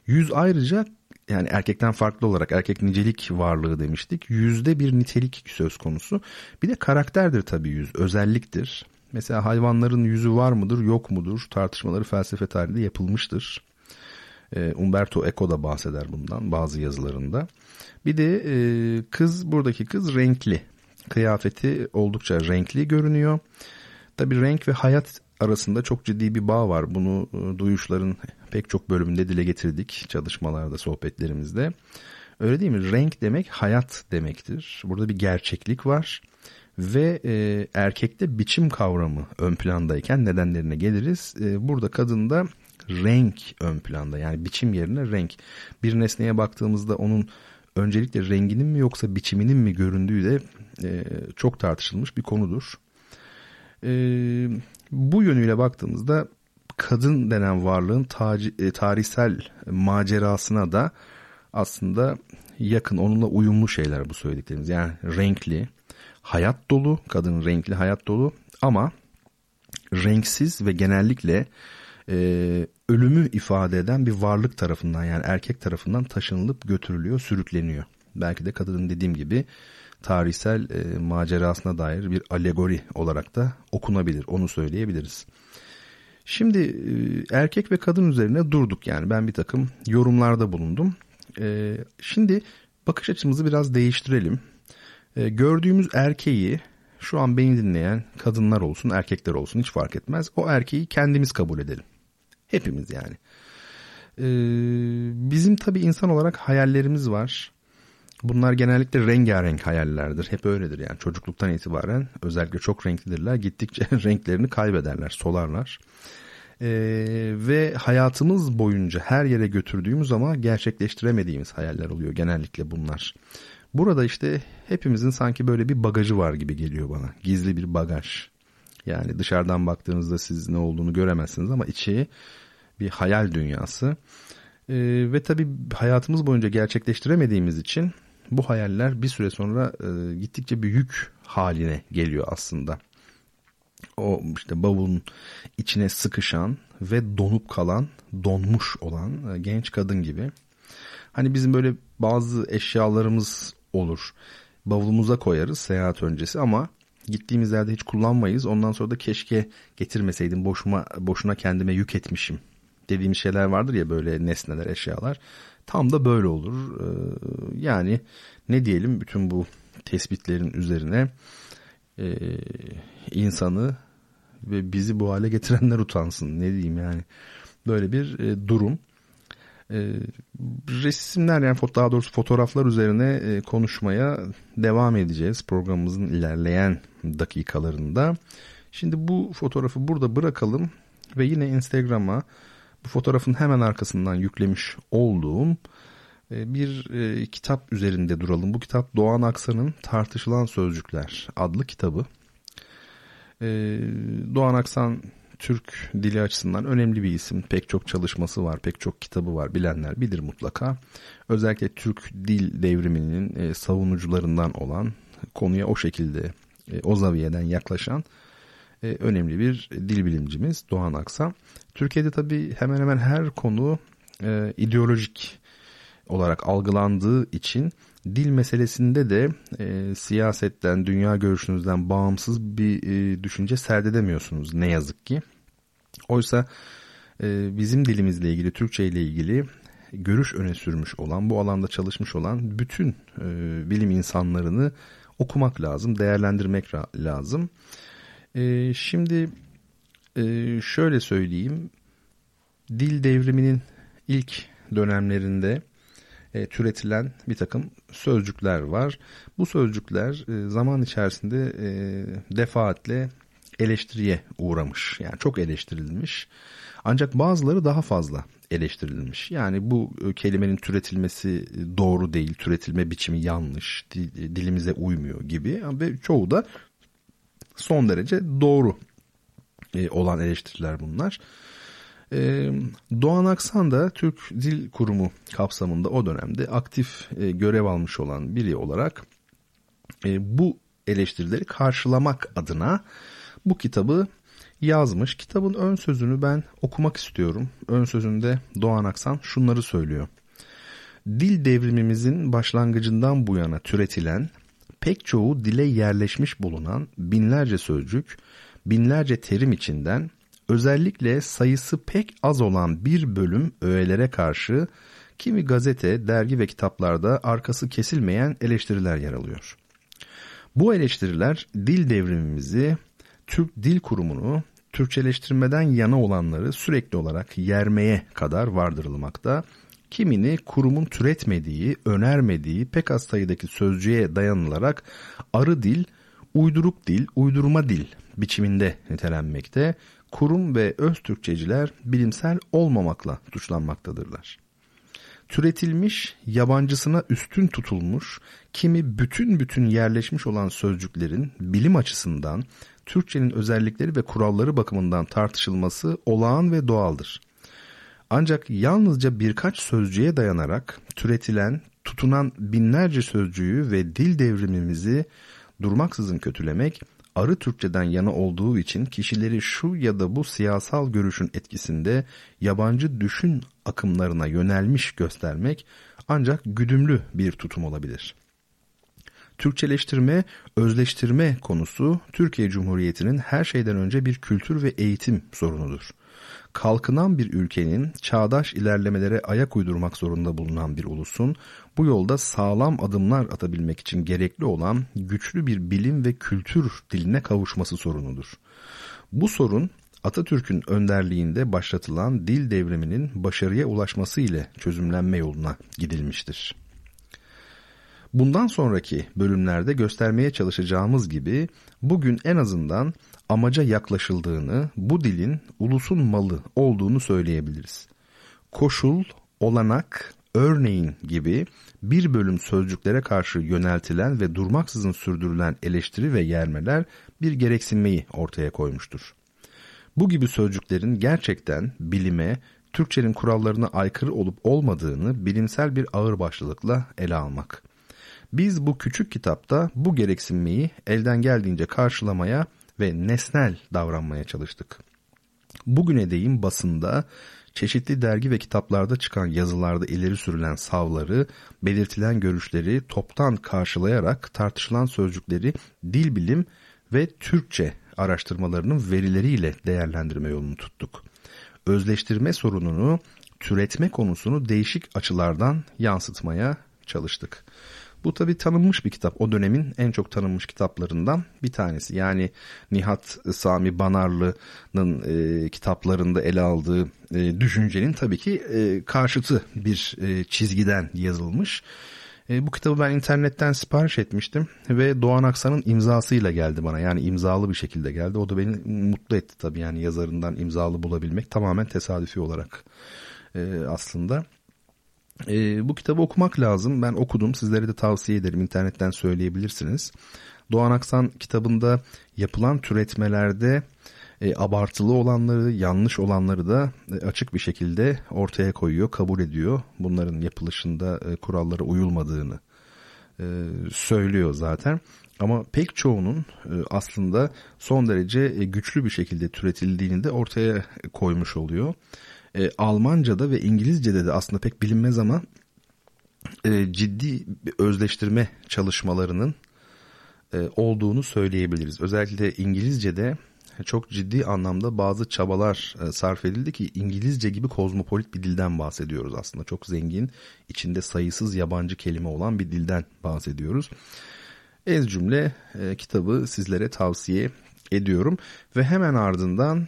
Yüz ayrıca, yani erkekten farklı olarak, erkek nicelik varlığı demiştik. Yüzde bir nitelik söz konusu. Bir de karakterdir tabii yüz. Özelliktir. Mesela hayvanların yüzü var mıdır, yok mudur tartışmaları felsefe tarihinde yapılmıştır. Umberto Eco da bahseder bundan bazı yazılarında. Bir de kız, buradaki kız renkli. Kıyafeti oldukça renkli görünüyor. Tabii renk ve hayat arasında çok ciddi bir bağ var. Bunu Duyuşlar'ın pek çok bölümünde dile getirdik çalışmalarda, sohbetlerimizde. Öyle değil mi? Renk demek hayat demektir. Burada bir gerçeklik var. Ve erkekte biçim kavramı ön plandayken nedenlerine geliriz. Burada kadında renk ön planda. Yani biçim yerine renk. Bir nesneye baktığımızda onun öncelikle renginin mi yoksa biçiminin mi göründüğü de çok tartışılmış bir konudur. Bu yönüyle baktığımızda kadın denen varlığın tarihsel macerasına da aslında yakın, onunla uyumlu şeyler bu söylediklerimiz. Yani renkli, hayat dolu, kadının renkli, hayat dolu ama renksiz ve genellikle ölümü ifade eden bir varlık tarafından, yani erkek tarafından taşınılıp götürülüyor, sürükleniyor. Belki de kadının dediğim gibi tarihsel macerasına dair bir alegori olarak da okunabilir, onu söyleyebiliriz. Şimdi erkek ve kadın üzerine durduk, yani ben bir takım yorumlarda bulundum. Şimdi bakış açımızı biraz değiştirelim. Gördüğümüz erkeği, şu an beni dinleyen kadınlar olsun erkekler olsun hiç fark etmez, o erkeği kendimiz kabul edelim. Hepimiz yani. Bizim tabii insan olarak hayallerimiz var. Bunlar genellikle rengarenk hayallerdir. Hep öyledir yani, çocukluktan itibaren özellikle çok renklidirler. Gittikçe renklerini kaybederler, solarlar. Ve hayatımız boyunca her yere götürdüğümüz ama gerçekleştiremediğimiz hayaller oluyor genellikle bunlar. Burada işte hepimizin sanki böyle bir bagajı var gibi geliyor bana. Gizli bir bagaj. Yani dışarıdan baktığınızda siz ne olduğunu göremezsiniz ama içi bir hayal dünyası. Ve tabii hayatımız boyunca gerçekleştiremediğimiz için bu hayaller bir süre sonra gittikçe bir yük haline geliyor aslında. O işte bavulun içine sıkışan ve donup kalan, donmuş olan genç kadın gibi. Hani bizim böyle bazı eşyalarımız olur. Bavulumuza koyarız seyahat öncesi ama gittiğimiz yerde hiç kullanmayız. Ondan sonra da keşke getirmeseydim, boşuna kendime yük etmişim dediğimiz şeyler vardır ya, böyle nesneler, eşyalar. Tam da böyle olur. Yani ne diyelim, bütün bu tespitlerin üzerine insanı ve bizi bu hale getirenler utansın. Ne diyeyim yani. Böyle bir durum. Resimler, yani daha doğrusu fotoğraflar üzerine konuşmaya devam edeceğiz programımızın ilerleyen dakikalarında. Şimdi bu fotoğrafı burada bırakalım ve yine Instagram'a bu fotoğrafın hemen arkasından yüklemiş olduğum bir kitap üzerinde duralım. Bu kitap Doğan Aksan'ın Tartışılan Sözcükler adlı kitabı. Doğan Aksan Türk dili açısından önemli bir isim. Pek çok çalışması var, pek çok kitabı var. Bilenler bilir mutlaka. Özellikle Türk dil devriminin savunucularından olan, konuya o şekilde, o zaviyeden yaklaşan önemli bir dil bilimcimiz Doğan Aksan. Türkiye'de tabii hemen hemen her konu ideolojik olarak algılandığı için dil meselesinde de siyasetten, dünya görüşünüzden bağımsız bir düşünce serdedemiyorsunuz ne yazık ki. Oysa bizim dilimizle ilgili, Türkçe ile ilgili görüş öne sürmüş olan, bu alanda çalışmış olan bütün bilim insanlarını okumak lazım, değerlendirmek lazım. Şimdi şöyle söyleyeyim, dil devriminin ilk dönemlerinde türetilen bir takım sözcükler var. Bu sözcükler zaman içerisinde defaatle eleştiriye uğramış. Yani çok eleştirilmiş. Ancak bazıları daha fazla eleştirilmiş. Yani bu kelimenin türetilmesi doğru değil, türetilme biçimi yanlış, dilimize uymuyor gibi. Ve çoğu da son derece doğru olan eleştiriler bunlar. Doğan Aksan da Türk Dil Kurumu kapsamında o dönemde aktif görev almış olan biri olarak bu eleştirileri karşılamak adına bu kitabı yazmış. Kitabın ön sözünü ben okumak istiyorum. Ön sözünde Doğan Aksan şunları söylüyor. Dil devrimimizin başlangıcından bu yana türetilen, pek çoğu dile yerleşmiş bulunan binlerce sözcük, binlerce terim içinden özellikle sayısı pek az olan bir bölüm öğelere karşı kimi gazete, dergi ve kitaplarda arkası kesilmeyen eleştiriler yer alıyor. Bu eleştiriler dil devrimimizi, Türk Dil Kurumu'nu, Türkçeleştirmeden yana olanları sürekli olarak yermeye kadar vardırılmakta kimini kurumun türetmediği, önermediği pek az sayıdaki sözcüğe dayanılarak arı dil, uyduruk dil, uydurma dil biçiminde nitelenmekte, kurum ve öz Türkçeciler bilimsel olmamakla suçlanmaktadırlar. Türetilmiş, yabancısına üstün tutulmuş, kimi bütün yerleşmiş olan sözcüklerin bilim açısından, Türkçenin özellikleri ve kuralları bakımından tartışılması olağan ve doğaldır. Ancak yalnızca birkaç sözcüğe dayanarak türetilen, tutunan binlerce sözcüğü ve dil devrimimizi durmaksızın kötülemek, arı Türkçeden yana olduğu için kişileri şu ya da bu siyasal görüşün etkisinde yabancı düşün akımlarına yönelmiş göstermek ancak güdümlü bir tutum olabilir. Türkçeleştirme, özleştirme konusu Türkiye Cumhuriyeti'nin her şeyden önce bir kültür ve eğitim sorunudur. Kalkınan bir ülkenin çağdaş ilerlemelere ayak uydurmak zorunda bulunan bir ulusun bu yolda sağlam adımlar atabilmek için gerekli olan güçlü bir bilim ve kültür diline kavuşması sorunudur. Bu sorun Atatürk'ün önderliğinde başlatılan dil devriminin başarıya ulaşması ile çözümlenme yoluna gidilmiştir. Bundan sonraki bölümlerde göstermeye çalışacağımız gibi bugün en azından amaca yaklaşıldığını, bu dilin ulusun malı olduğunu söyleyebiliriz. Koşul, olanak, örneğin gibi bir bölüm sözcüklere karşı yöneltilen ve durmaksızın sürdürülen eleştiri ve yermeler bir gereksinmeyi ortaya koymuştur. Bu gibi sözcüklerin gerçekten bilime, Türkçenin kurallarına aykırı olup olmadığını bilimsel bir ağırbaşlılıkla ele almak. Biz bu küçük kitapta bu gereksinmeyi elden geldiğince karşılamaya ve nesnel davranmaya çalıştık. Bugüne değin basında, çeşitli dergi ve kitaplarda çıkan yazılarda ileri sürülen savları, belirtilen görüşleri toptan karşılayarak tartışılan sözcükleri dil bilim ve Türkçe araştırmalarının verileriyle değerlendirme yolunu tuttuk. Özleştirme sorununu, türetme konusunu değişik açılardan yansıtmaya çalıştık. Bu tabii tanınmış bir kitap. O dönemin en çok tanınmış kitaplarından bir tanesi. Yani Nihat Sami Banarlı'nın kitaplarında ele aldığı düşüncenin tabii ki karşıtı bir çizgiden yazılmış. Bu kitabı ben internetten sipariş etmiştim ve Doğan Aksan'ın imzasıyla geldi bana. Yani imzalı bir şekilde geldi. O da beni mutlu etti tabii, yani yazarından imzalı bulabilmek tamamen tesadüfi olarak aslında. Bu kitabı okumak lazım. Ben okudum. Sizlere de tavsiye ederim. İnternetten söyleyebilirsiniz. Doğan Aksan kitabında yapılan türetmelerde abartılı olanları, yanlış olanları da açık bir şekilde ortaya koyuyor, kabul ediyor. Bunların yapılışında kurallara uyulmadığını söylüyor zaten. Ama pek çoğunun aslında son derece güçlü bir şekilde türetildiğini de ortaya koymuş oluyor. Almanca'da ve İngilizce'de de aslında pek bilinmez ama ciddi özleştirme çalışmalarının olduğunu söyleyebiliriz. Özellikle İngilizce'de çok ciddi anlamda bazı çabalar sarf edildi ki İngilizce gibi kozmopolit bir dilden bahsediyoruz aslında. Çok zengin, içinde sayısız yabancı kelime olan bir dilden bahsediyoruz. Ez cümle kitabı sizlere tavsiye ediyorum ve hemen ardından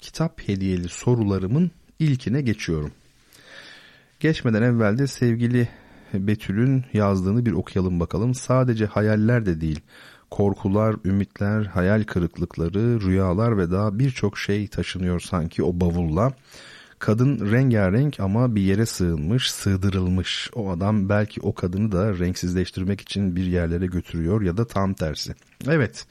kitap hediyeli sorularımın ilkine geçiyorum. Geçmeden evvel de sevgili Betül'ün yazdığını bir okuyalım bakalım. Sadece hayaller de değil, korkular, ümitler, hayal kırıklıkları, rüyalar ve daha birçok şey taşınıyor sanki o bavulla. Kadın rengarenk ama bir yere sığınmış, sığdırılmış. O adam belki o kadını da renksizleştirmek için bir yerlere götürüyor ya da tam tersi. Evet.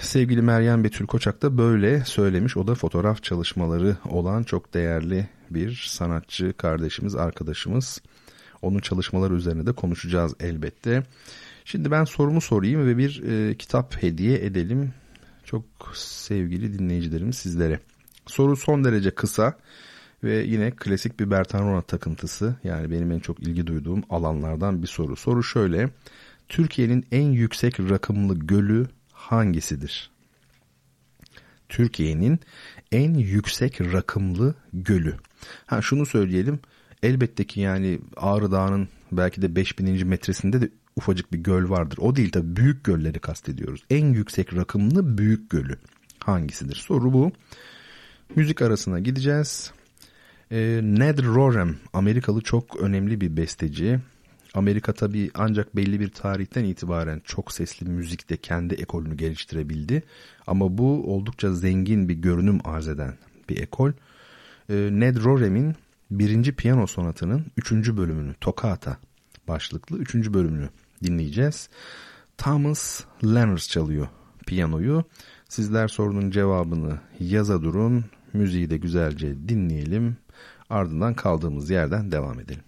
Sevgili Meryem Betül Koçak da böyle söylemiş. O da fotoğraf çalışmaları olan çok değerli bir sanatçı kardeşimiz, arkadaşımız. Onun çalışmaları üzerine de konuşacağız elbette. Şimdi ben sorumu sorayım ve bir kitap hediye edelim. Çok sevgili dinleyicilerim, sizlere. Soru son derece kısa ve yine klasik bir Bertan Rona takıntısı. Yani benim en çok ilgi duyduğum alanlardan bir soru. Soru şöyle. Türkiye'nin en yüksek rakımlı gölü hangisidir? Türkiye'nin en yüksek rakımlı gölü. Ha, şunu söyleyelim. Elbette ki yani Ağrı Dağı'nın belki de 5000. metresinde de ufacık bir göl vardır. O değil tabii, büyük gölleri kastediyoruz. En yüksek rakımlı büyük gölü hangisidir? Soru bu. Müzik arasına gideceğiz. Ned Rorem, Amerikalı çok önemli bir besteci. Amerika tabii ancak belli bir tarihten itibaren çok sesli müzikte kendi ekolünü geliştirebildi. Ama bu oldukça zengin bir görünüm arz eden bir ekol. Ned Rorem'in 1. Piyano Sonatı'nın 3. bölümünü, Toccata başlıklı 3. bölümünü dinleyeceğiz. Thomas Lanners çalıyor piyanoyu. Sizler sorunun cevabını yaza durun. Müziği de güzelce dinleyelim. Ardından kaldığımız yerden devam edelim.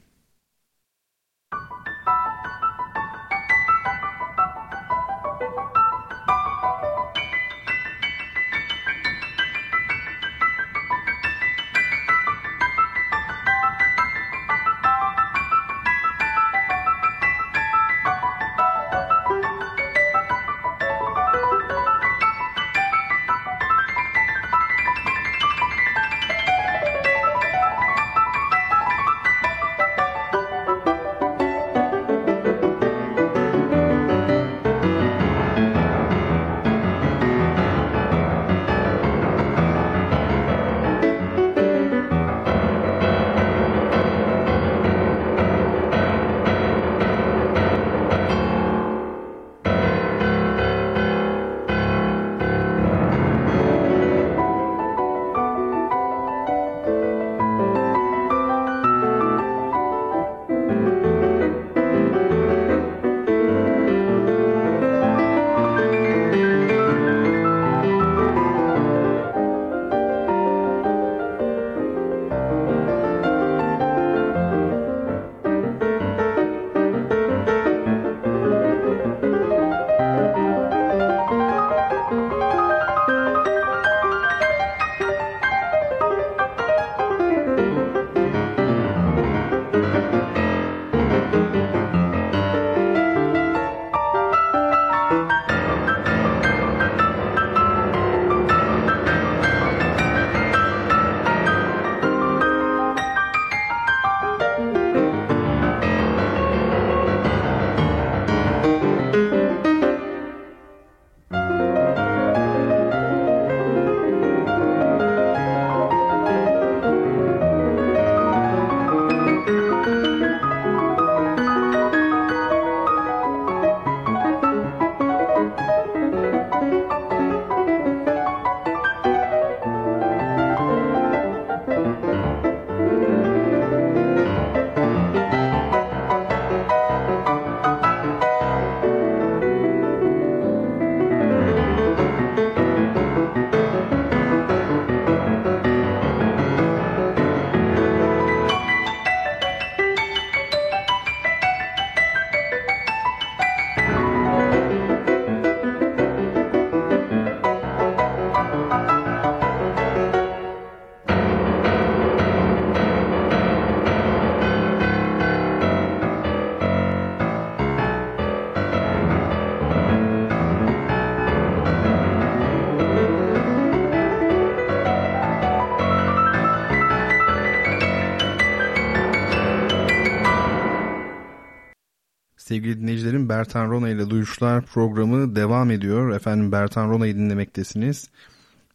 Sevgili dinleyicilerim, Bertan Rona ile Duyuşlar programı devam ediyor. Efendim, Bertan Rona'yı dinlemektesiniz.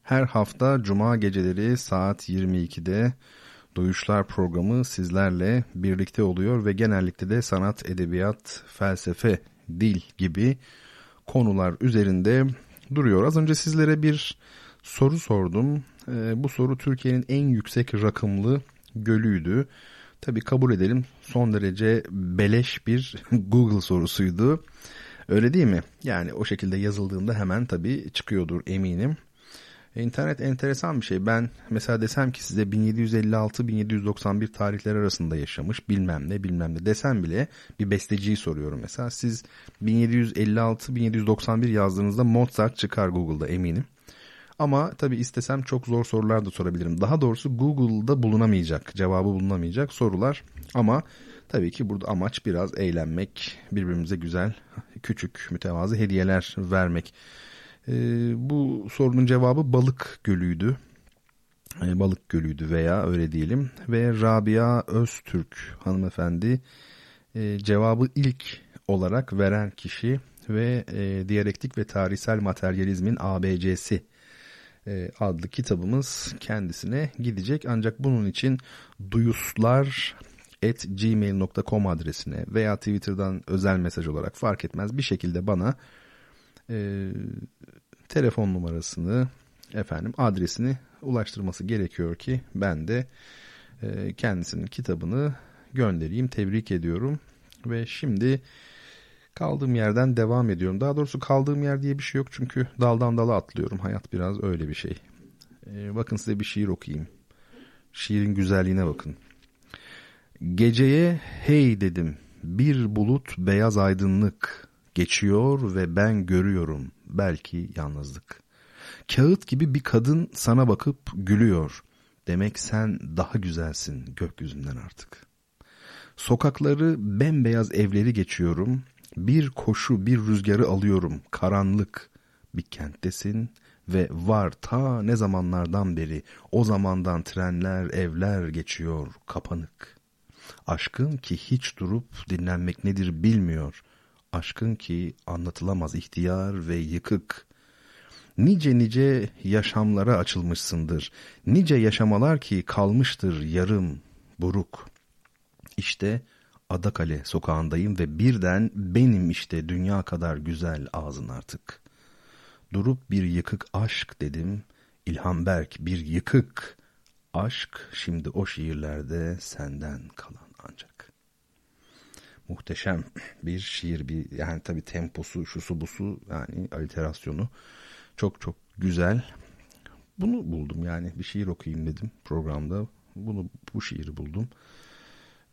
Her hafta Cuma geceleri saat 22'de Duyuşlar programı sizlerle birlikte oluyor ve genellikle de sanat, edebiyat, felsefe, dil gibi konular üzerinde duruyor. Az önce sizlere bir soru sordum. Bu soru Türkiye'nin en yüksek rakımlı gölüydü. Tabii kabul edelim, son derece beleş bir Google sorusuydu. Öyle değil mi? Yani o şekilde yazıldığında hemen tabii çıkıyordur eminim. İnternet enteresan bir şey. Ben mesela desem ki size 1756-1791 tarihleri arasında yaşamış bilmem ne desem bile, bir besteciyi soruyorum mesela. Siz 1756-1791 yazdığınızda Mozart çıkar Google'da eminim. Ama tabii istesem çok zor sorular da sorabilirim. Daha doğrusu Google'da bulunamayacak, cevabı bulunamayacak sorular. Ama tabii ki burada amaç biraz eğlenmek, birbirimize güzel, küçük, mütevazı hediyeler vermek. Bu sorunun cevabı Balık Gölü'ydü. Balık Gölü'ydü veya öyle diyelim. Ve Rabia Öztürk hanımefendi cevabı ilk olarak veren kişi ve diyalektik ve tarihsel materyalizmin ABC'si adlı kitabımız kendisine gidecek. Ancak bunun için duyuslar@gmail.com adresine veya Twitter'dan özel mesaj olarak fark etmez bir şekilde bana telefon numarasını, adresini ulaştırması gerekiyor ki ben de kendisinin kitabını göndereyim. Tebrik ediyorum. Ve şimdi kaldığım yerden devam ediyorum. Daha doğrusu kaldığım yer diye bir şey yok çünkü daldan dala atlıyorum. Hayat biraz öyle bir şey. Bakın size bir şiir okuyayım. Şiirin güzelliğine bakın. Geceye hey dedim. Bir bulut beyaz aydınlık geçiyor ve ben görüyorum. Belki yalnızlık. Kağıt gibi bir kadın sana bakıp gülüyor. Demek sen daha güzelsin gökyüzünden artık. Sokakları bembeyaz evleri geçiyorum. Bir koşu bir rüzgarı alıyorum. Karanlık bir kenttesin ve var ta ne zamanlardan beri. O zamandan trenler evler geçiyor kapanık. Aşkın ki hiç durup dinlenmek nedir bilmiyor. Aşkın ki anlatılamaz ihtiyar ve yıkık. Nice yaşamlara açılmışsındır. Nice yaşamalar ki kalmıştır yarım, buruk. İşte Adakale sokağındayım ve birden benim işte dünya kadar güzel ağzın artık. Durup bir yıkık aşk dedim. İlhan Berk bir yıkık aşk şimdi o şiirlerde senden kalan ancak. Muhteşem bir şiir, bir yani tabii temposu, şusu busu, yani aliterasyonu çok çok güzel. Bunu buldum yani bir şiir okuyayım dedim programda. Bu şiiri buldum.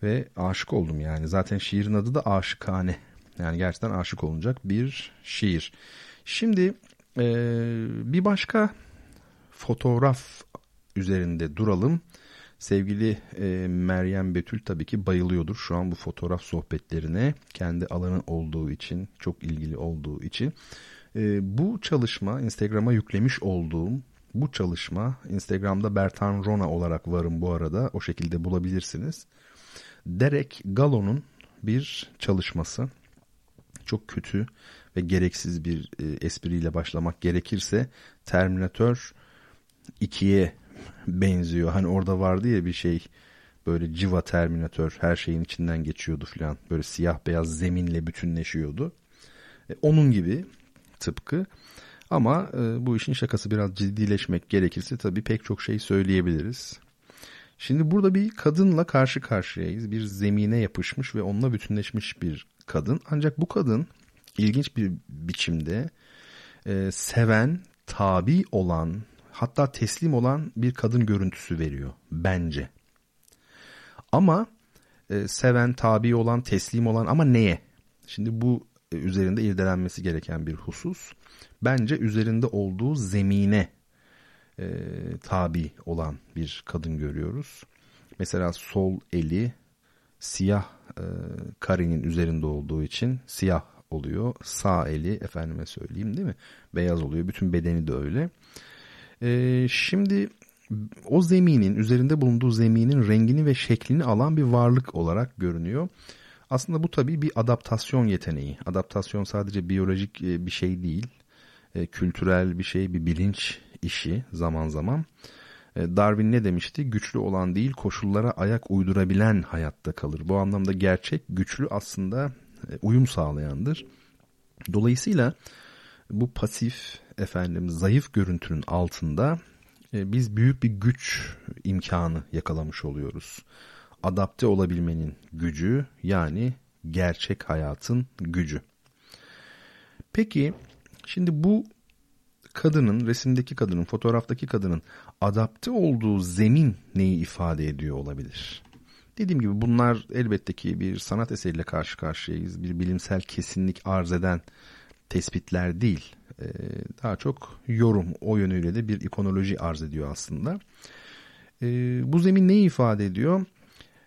Ve aşık oldum yani. Zaten şiirin adı da Aşıkhane. Yani gerçekten aşık olunacak bir şiir. Şimdi bir başka fotoğraf üzerinde duralım. Sevgili Meryem Betül tabii ki bayılıyordur şu an bu fotoğraf sohbetlerine. Kendi alanı olduğu için, çok ilgili olduğu için. Bu çalışma Instagram'a yüklemiş olduğum bu çalışma Instagram'da Bertan Rona olarak varım bu arada. O şekilde bulabilirsiniz. Derek Gallo'nun bir çalışması, çok kötü ve gereksiz bir espriyle başlamak gerekirse Terminator 2'ye benziyor. Hani orada vardı ya bir şey, böyle civa Terminator her şeyin içinden geçiyordu falan, böyle siyah beyaz zeminle bütünleşiyordu. Onun gibi tıpkı. Ama bu işin şakası biraz ciddileşmek gerekirse tabii pek çok şey söyleyebiliriz. Şimdi burada bir kadınla karşı karşıyayız. Bir zemine yapışmış ve onunla bütünleşmiş bir kadın. Ancak bu kadın ilginç bir biçimde seven, tabi olan, hatta teslim olan bir kadın görüntüsü veriyor bence. Ama seven, tabi olan, teslim olan ama neye? Şimdi bu üzerinde irdelenmesi gereken bir husus. Bence üzerinde olduğu zemine tabi olan bir kadın görüyoruz. Mesela sol eli siyah karenin üzerinde olduğu için siyah oluyor. Sağ eli efendime söyleyeyim değil mi? Beyaz oluyor. Bütün bedeni de öyle. Şimdi o zeminin, üzerinde bulunduğu zeminin rengini ve şeklini alan bir varlık olarak görünüyor. Aslında bu tabii bir adaptasyon yeteneği. Adaptasyon sadece biyolojik bir şey değil. Kültürel bir şey, bir bilinç işi zaman zaman. Darwin ne demişti? Güçlü olan değil, koşullara ayak uydurabilen hayatta kalır. Bu anlamda gerçek güçlü aslında uyum sağlayandır. Dolayısıyla bu pasif, zayıf görüntünün altında biz büyük bir güç imkanı yakalamış oluyoruz. Adapte olabilmenin gücü, yani gerçek hayatın gücü. Peki şimdi bu kadının, resimdeki kadının, fotoğraftaki kadının adapte olduğu zemin neyi ifade ediyor olabilir? Dediğim gibi bunlar elbette ki bir sanat eseriyle karşı karşıyayız. Bir bilimsel kesinlik arz eden tespitler değil. Daha çok yorum, o yönüyle de bir ikonoloji arz ediyor aslında. Bu zemin neyi ifade ediyor?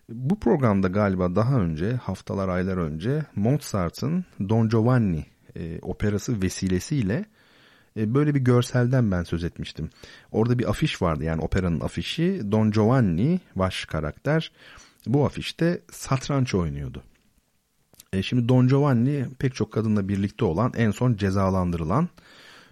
Bu programda galiba daha önce, haftalar, aylar önce Mozart'ın Don Giovanni operası vesilesiyle böyle bir görselden ben söz etmiştim. Orada bir afiş vardı, yani operanın afişi. Don Giovanni baş karakter, bu afişte satranç oynuyordu. Şimdi Don Giovanni pek çok kadınla birlikte olan, en son cezalandırılan,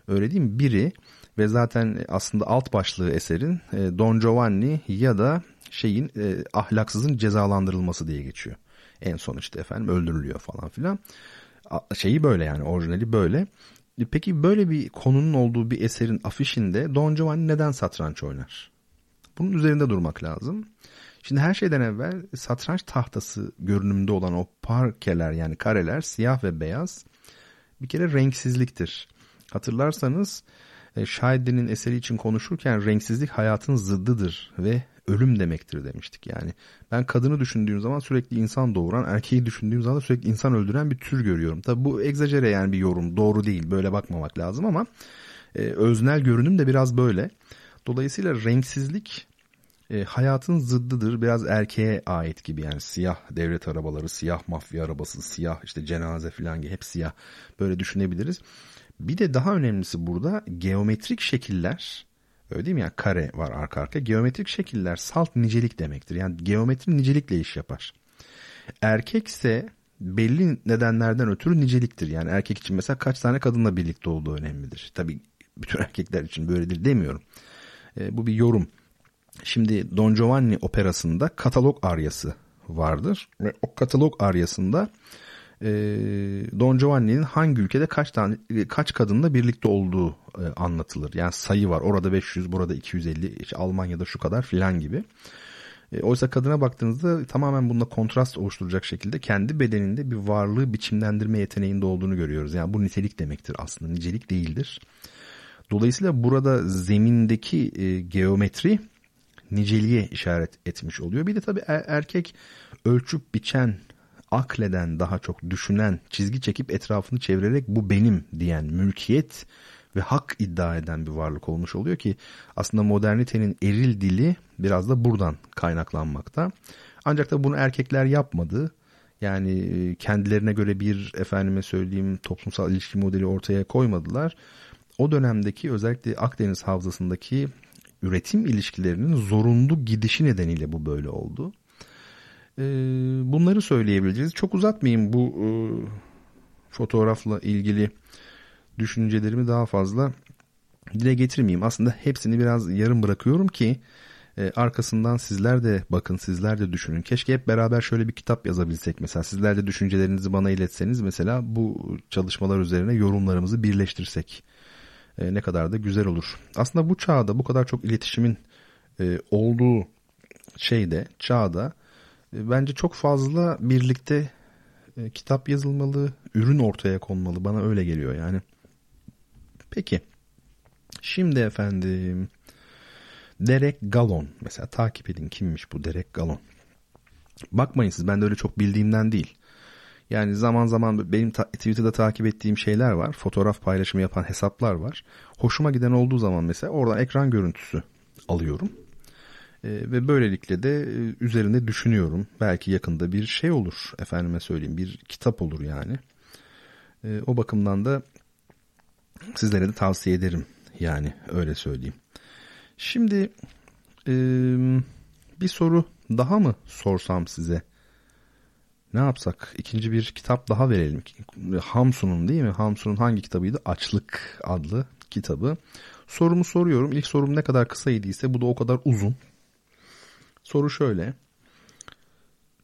öyle değil mi, biri ve zaten aslında alt başlığı eserin Don Giovanni ya da şeyin ahlaksızın cezalandırılması diye geçiyor. En son işte efendim öldürülüyor falan filan. Şeyi böyle yani, orijinali böyle. Peki böyle bir konunun olduğu bir eserin afişinde Don Giovanni neden satranç oynar? Bunun üzerinde durmak lazım. Şimdi her şeyden evvel satranç tahtası görünümde olan o parkeler yani kareler siyah ve beyaz bir kere renksizliktir. Hatırlarsanız Scheidlin'in eseri için konuşurken renksizlik hayatın zıddıdır ve ölüm demektir demiştik yani. Ben kadını düşündüğüm zaman sürekli insan doğuran, erkeği düşündüğüm zaman da sürekli insan öldüren bir tür görüyorum. Tabii bu egzajere yani bir yorum, doğru değil, böyle bakmamak lazım ama öznel görünüm de biraz böyle. Dolayısıyla renksizlik hayatın zıddıdır. Biraz erkeğe ait gibi yani, siyah devlet arabaları, siyah mafya arabası, siyah işte cenaze falan gibi hep siyah, böyle düşünebiliriz. Bir de daha önemlisi burada geometrik şekiller, öyle değil mi yani, kare var arka arka, geometrik şekiller salt nicelik demektir. Yani geometri nicelikle iş yapar. Erkek ise belli nedenlerden ötürü niceliktir. Yani erkek için mesela kaç tane kadınla birlikte olduğu önemlidir. Tabii bütün erkekler için böyledir demiyorum. Bu bir yorum. Şimdi Don Giovanni operasında katalog aryası vardır. Ve o katalog aryasında Don Giovanni'nin hangi ülkede kaç kadınla birlikte olduğu anlatılır. Yani sayı var. Orada 500, burada 250, işte Almanya'da şu kadar filan gibi. Oysa kadına baktığınızda tamamen bununla kontrast oluşturacak şekilde kendi bedeninde bir varlığı biçimlendirme yeteneğinde olduğunu görüyoruz. Yani bu nitelik demektir aslında. Nicelik değildir. Dolayısıyla burada zemindeki geometri niceliğe işaret etmiş oluyor. Bir de tabii erkek ölçüp biçen, akleden daha çok düşünen, çizgi çekip etrafını çevirerek bu benim diyen, mülkiyet ve hak iddia eden bir varlık olmuş oluyor ki aslında modernitenin eril dili biraz da buradan kaynaklanmakta. Ancak da bunu erkekler yapmadı. Yani kendilerine göre bir efendime söyleyeyim toplumsal ilişki modeli ortaya koymadılar. O dönemdeki özellikle Akdeniz havzasındaki üretim ilişkilerinin zorunlu gidişi nedeniyle bu böyle oldu. Bunları söyleyebileceğiz. Çok uzatmayayım bu fotoğrafla ilgili düşüncelerimi, daha fazla dile getirmeyeyim. Aslında hepsini biraz yarım bırakıyorum ki arkasından sizler de bakın, sizler de düşünün. Keşke hep beraber şöyle bir kitap yazabilsek mesela. Sizler de düşüncelerinizi bana iletseniz mesela, bu çalışmalar üzerine yorumlarımızı birleştirsek. Ne kadar da güzel olur. Aslında bu çağda bu kadar çok iletişimin olduğu şeyde, çağda bence çok fazla birlikte kitap yazılmalı, ürün ortaya konmalı. Bana öyle geliyor yani. Peki. Şimdi efendim Derek Gallo mesela, takip edin kimmiş bu Derek Gallo. Bakmayın siz, ben de öyle çok bildiğimden değil. Yani zaman zaman benim Twitter'da takip ettiğim şeyler var. Fotoğraf paylaşımı yapan hesaplar var. Hoşuma giden olduğu zaman mesela oradan ekran görüntüsü alıyorum. Ve böylelikle de üzerinde düşünüyorum. Belki yakında bir şey olur. Efendime söyleyeyim, bir kitap olur yani. O bakımdan da sizlere de tavsiye ederim. Yani öyle söyleyeyim. Şimdi bir soru daha mı sorsam size? Ne yapsak? İkinci bir kitap daha verelim. Hamsun'un değil mi? Hamsun'un hangi kitabıydı? Açlık adlı kitabı. Sorumu soruyorum. İlk sorum ne kadar kısaydıysa bu da o kadar uzun. Soru şöyle.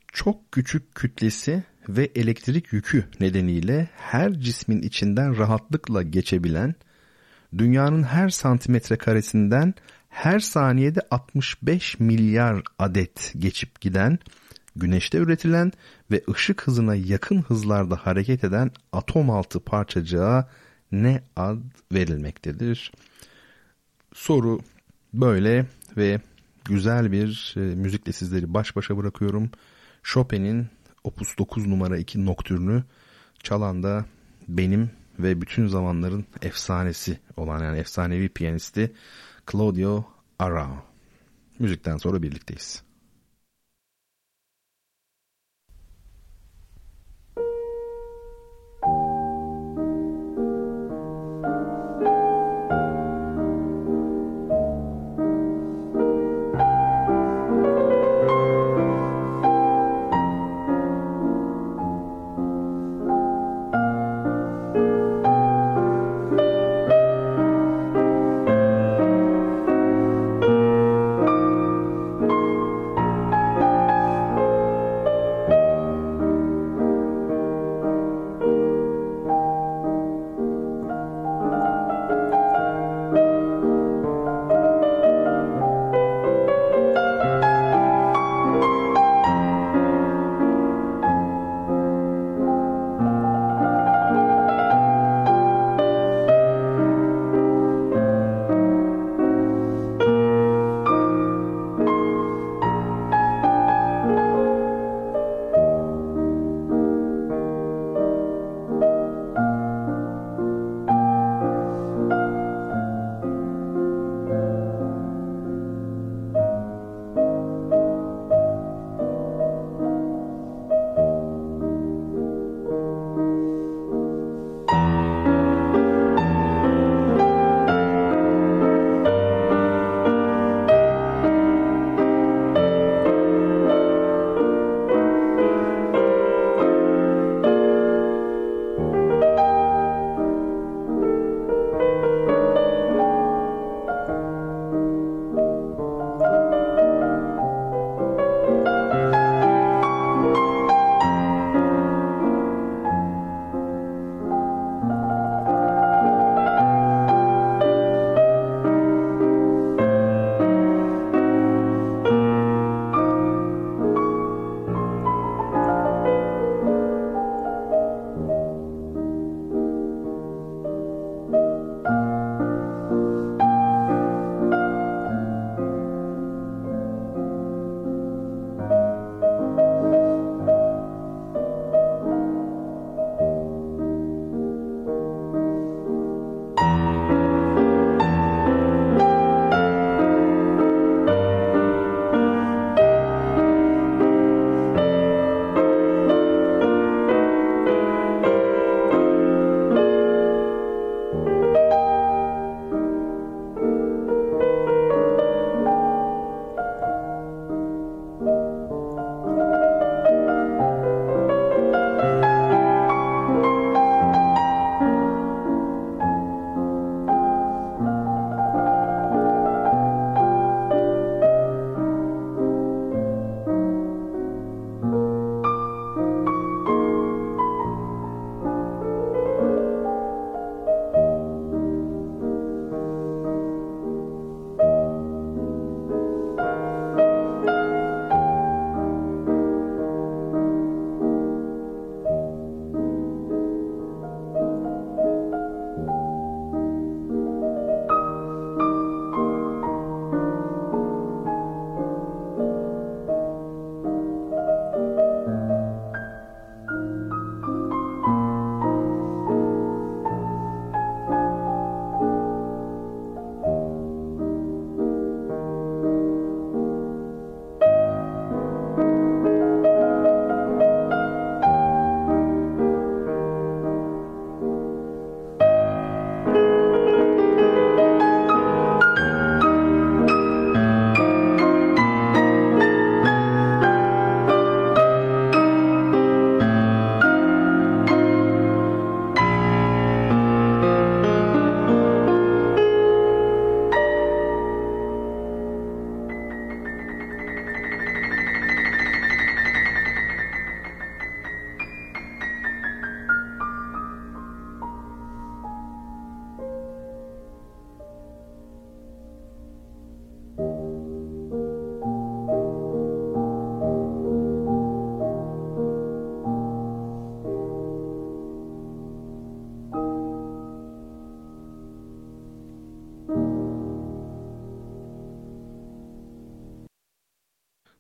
Çok küçük kütlesi ve elektrik yükü nedeniyle her cismin içinden rahatlıkla geçebilen, dünyanın her santimetre karesinden her saniyede 65 milyar adet geçip giden, güneşte üretilen ve ışık hızına yakın hızlarda hareket eden atom altı parçacığa ne ad verilmektedir? Soru böyle ve güzel bir müzikle sizleri baş başa bırakıyorum. Chopin'in Opus 9 numara 2 Nocturnu, çalan da benim ve bütün zamanların efsanesi olan yani efsanevi piyanisti Claudio Arrau. Müzikten sonra birlikteyiz.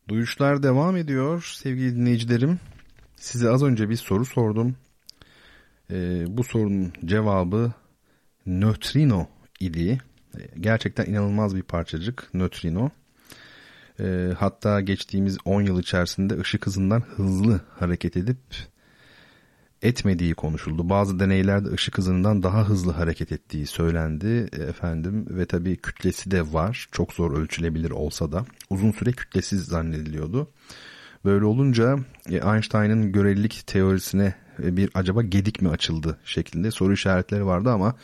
Duyuşlar devam ediyor sevgili dinleyicilerim. Size az önce bir soru sordum. Bu sorunun cevabı Nocturnu idi. Gerçekten inanılmaz bir parçacık Nocturnu. Hatta geçtiğimiz 10 yıl içerisinde ışık hızından hızlı hareket edip etmediği konuşuldu. Bazı deneylerde ışık hızından daha hızlı hareket ettiği söylendi efendim ve tabii kütlesi de var. Çok zor ölçülebilir olsa da uzun süre kütlesiz zannediliyordu. Böyle olunca Einstein'ın görelilik teorisine bir acaba gedik mi açıldı şeklinde soru işaretleri vardı ama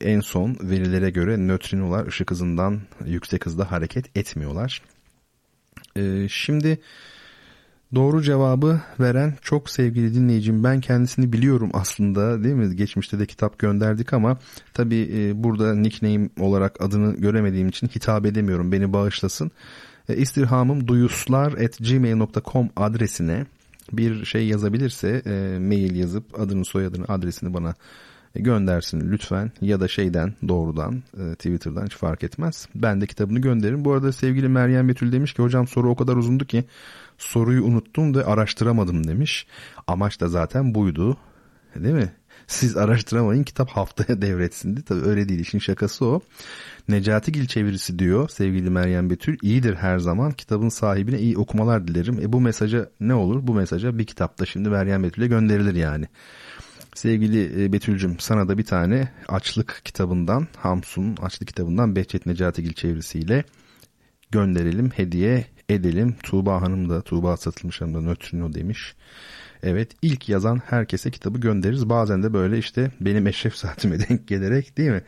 en son verilere göre nötrinolar ışık hızından yüksek hızda hareket etmiyorlar. Şimdi doğru cevabı veren çok sevgili dinleyicim, ben kendisini biliyorum aslında, değil mi? Geçmişte de kitap gönderdik ama tabii burada nickname olarak adını göremediğim için hitap edemiyorum, beni bağışlasın. İstirhamım duyuslar@gmail.com adresine bir şey yazabilirse mail yazıp adını, soyadını, adresini bana göndersin lütfen ya da şeyden, doğrudan Twitter'dan, hiç fark etmez. Ben de kitabını gönderirim. Bu arada sevgili Meryem Betül demiş ki hocam soru o kadar uzundu ki soruyu unuttum da araştıramadım demiş. Amaç da zaten buydu, değil mi? Siz araştıramayın, kitap haftaya devretsin. Tabii öyle değil, işin şakası o. Necatigil çevirisi diyor sevgili Meryem Betül, iyidir her zaman, kitabın sahibine iyi okumalar dilerim. Bu mesaja ne olur? Bu mesaja bir kitap da şimdi Meryem Betül'e gönderilir yani. Sevgili Betül'cüm, sana da bir tane Açlık kitabından, Hamsun Açlık kitabından Behçet Necatigil çevirisiyle gönderelim, hediye edelim. Tuğba Hanım da, Tuğba Satılmış Hanım da Nocturnu demiş. Evet, ilk yazan herkese kitabı göndeririz. Bazen de böyle işte benim eşref saatime denk gelerek, değil mi?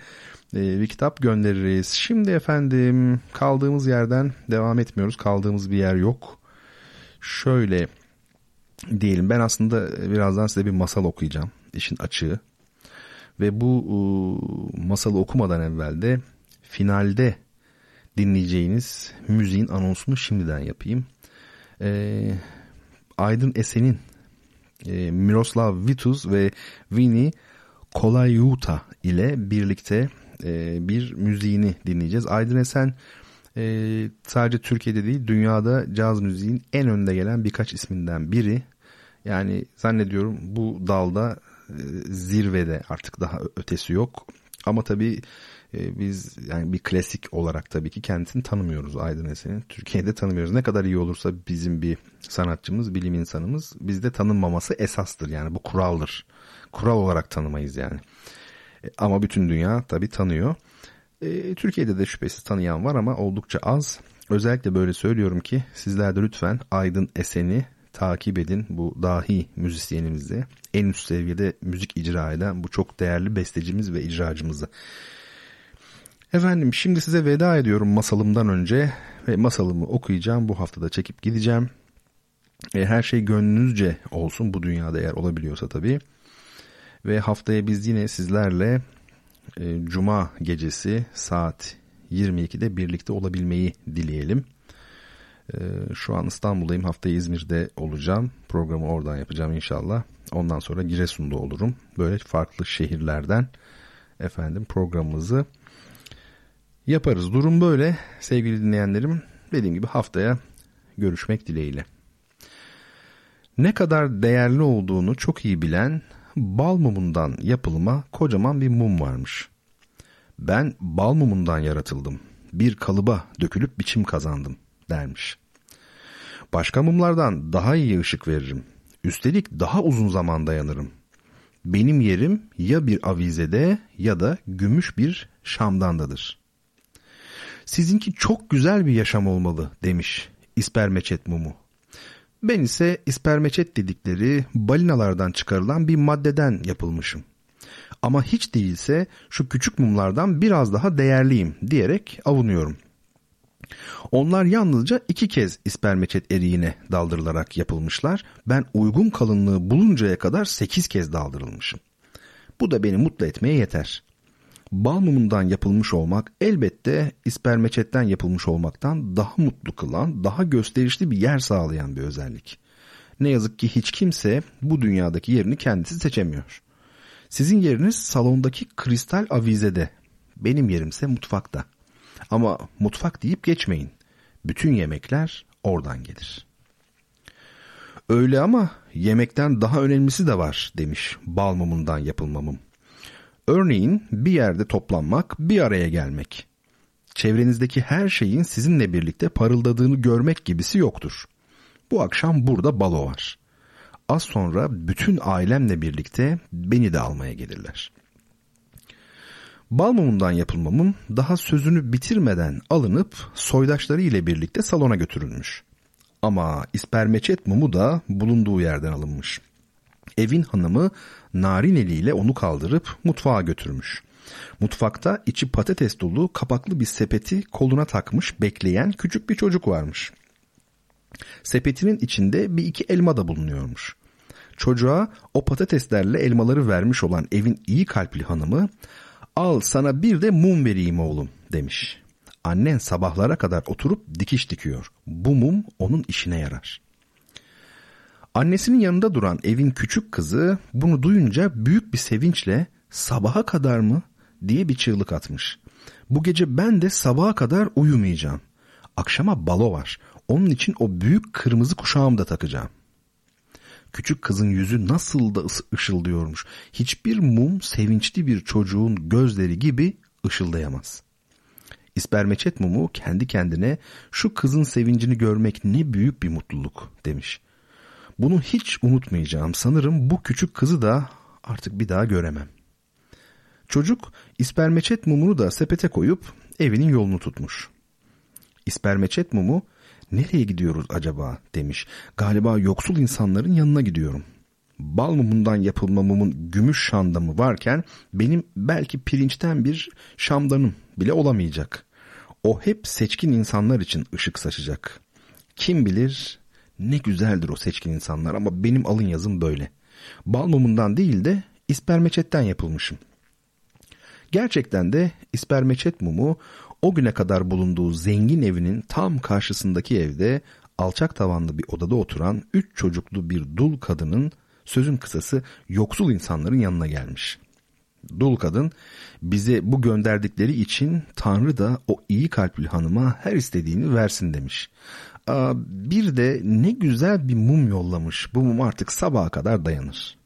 Bir kitap göndeririz. Şimdi efendim kaldığımız yerden devam etmiyoruz. Kaldığımız bir yer yok. Şöyle diyelim, ben aslında birazdan size bir masal okuyacağım. İşin açığı. Ve bu masalı okumadan evvel de finalde dinleyeceğiniz müziğin anonsunu şimdiden yapayım. Aydın Esen'in Miroslav Vitus ve Vini Kolayuta ile birlikte bir müziğini dinleyeceğiz. Aydın Esen sadece Türkiye'de değil, dünyada caz müziğin en önde gelen birkaç isminden biri. Yani zannediyorum bu dalda zirvede, artık daha ötesi yok. Ama tabii biz yani bir klasik olarak tabii ki kendisini tanımıyoruz, Aydın Esen'i. Türkiye'de tanımıyoruz. Ne kadar iyi olursa bizim bir sanatçımız, bilim insanımız, bizde tanınmaması esastır. Yani bu kuraldır. Kural olarak tanımayız yani. Ama bütün dünya tabii tanıyor. Türkiye'de de şüphesiz tanıyan var ama oldukça az. Özellikle böyle söylüyorum ki sizler de lütfen Aydın Esen'i takip edin, bu dahi müzisyenimizi, en üst seviyede müzik icra eden bu çok değerli bestecimiz ve icracımızı. Efendim şimdi size veda ediyorum masalımdan önce ve masalımı okuyacağım, bu haftada çekip gideceğim. Her şey gönlünüzce olsun bu dünyada, eğer olabiliyorsa tabii. Ve haftaya biz yine sizlerle Cuma gecesi saat 22'de birlikte olabilmeyi dileyelim. Şu an İstanbul'dayım, haftaya İzmir'de olacağım, programı oradan yapacağım inşallah, ondan sonra Giresun'da olurum. Böyle farklı şehirlerden efendim programımızı yaparız. Durum böyle sevgili dinleyenlerim, dediğim gibi haftaya görüşmek dileğiyle. Ne kadar değerli olduğunu çok iyi bilen bal mumundan yapılma kocaman bir mum varmış. Ben bal mumundan yaratıldım, bir kalıba dökülüp biçim kazandım dermiş. Başka mumlardan daha iyi ışık veririm. Üstelik daha uzun zaman dayanırım. Benim yerim ya bir avizede ya da gümüş bir şamdandadır. Sizinki çok güzel bir yaşam olmalı demiş ispermeçet mumu. Ben ise ispermeçet dedikleri balinalardan çıkarılan bir maddeden yapılmışım. Ama hiç değilse şu küçük mumlardan biraz daha değerliyim diyerek avunuyorum. Onlar yalnızca 2 kez ispermeçet eriğine daldırılarak yapılmışlar. Ben uygun kalınlığı buluncaya kadar 8 kez daldırılmışım. Bu da beni mutlu etmeye yeter. Bal mumundan yapılmış olmak elbette ispermeçetten yapılmış olmaktan daha mutlu kılan, daha gösterişli bir yer sağlayan bir özellik. Ne yazık ki hiç kimse bu dünyadaki yerini kendisi seçemiyor. Sizin yeriniz salondaki kristal avizede, benim yerimse mutfakta. Ama mutfak deyip geçmeyin. Bütün yemekler oradan gelir. Öyle ama yemekten daha önemlisi de var demiş bal mumundan yapılmamım. Örneğin bir yerde toplanmak, bir araya gelmek. Çevrenizdeki her şeyin sizinle birlikte parıldadığını görmek gibisi yoktur. Bu akşam burada balo var. Az sonra bütün ailemle birlikte beni de almaya gelirler. Bal mumundan yapılmamın daha sözünü bitirmeden alınıp soydaşları ile birlikte salona götürülmüş. Ama ispermeçet mumu da bulunduğu yerden alınmış. Evin hanımı narin eliyle onu kaldırıp mutfağa götürmüş. Mutfakta içi patates dolu kapaklı bir sepeti koluna takmış bekleyen küçük bir çocuk varmış. Sepetinin içinde bir iki elma da bulunuyormuş. Çocuğa o patateslerle elmaları vermiş olan evin iyi kalpli hanımı, "Al sana bir de mum vereyim oğlum," demiş. "Annen sabahlara kadar oturup dikiş dikiyor. Bu mum onun işine yarar." Annesinin yanında duran evin küçük kızı bunu duyunca büyük bir sevinçle "Sabaha kadar mı?" diye bir çığlık atmış. "Bu gece ben de sabaha kadar uyumayacağım. Akşama balo var. Onun için o büyük kırmızı kuşağımı da takacağım." Küçük kızın yüzü nasıl da ışıldıyormuş. Hiçbir mum sevinçli bir çocuğun gözleri gibi ışıldayamaz. İspermeçet mumu kendi kendine "Şu kızın sevincini görmek ne büyük bir mutluluk," demiş. "Bunu hiç unutmayacağım. Sanırım bu küçük kızı da artık bir daha göremem." Çocuk ispermeçet mumunu da sepete koyup evinin yolunu tutmuş. İspermeçet mumu "Nereye gidiyoruz acaba?" demiş. "Galiba yoksul insanların yanına gidiyorum. Bal mumundan yapılma mumun gümüş şamdanı varken benim belki pirinçten bir şamdanım bile olamayacak. O hep seçkin insanlar için ışık saçacak. Kim bilir ne güzeldir o seçkin insanlar ama benim alın yazım böyle. Bal mumundan değil de ispermeçetten yapılmışım." Gerçekten de ispermeçet mumu o güne kadar bulunduğu zengin evinin tam karşısındaki evde alçak tavanlı bir odada oturan 3 çocuklu bir dul kadının, sözün kısası, yoksul insanların yanına gelmiş. Dul kadın, "Bize bu gönderdikleri için Tanrı da o iyi kalpli hanıma her istediğini versin," demiş. "Aa, bir de ne güzel bir mum yollamış. Bu mum artık sabaha kadar dayanır."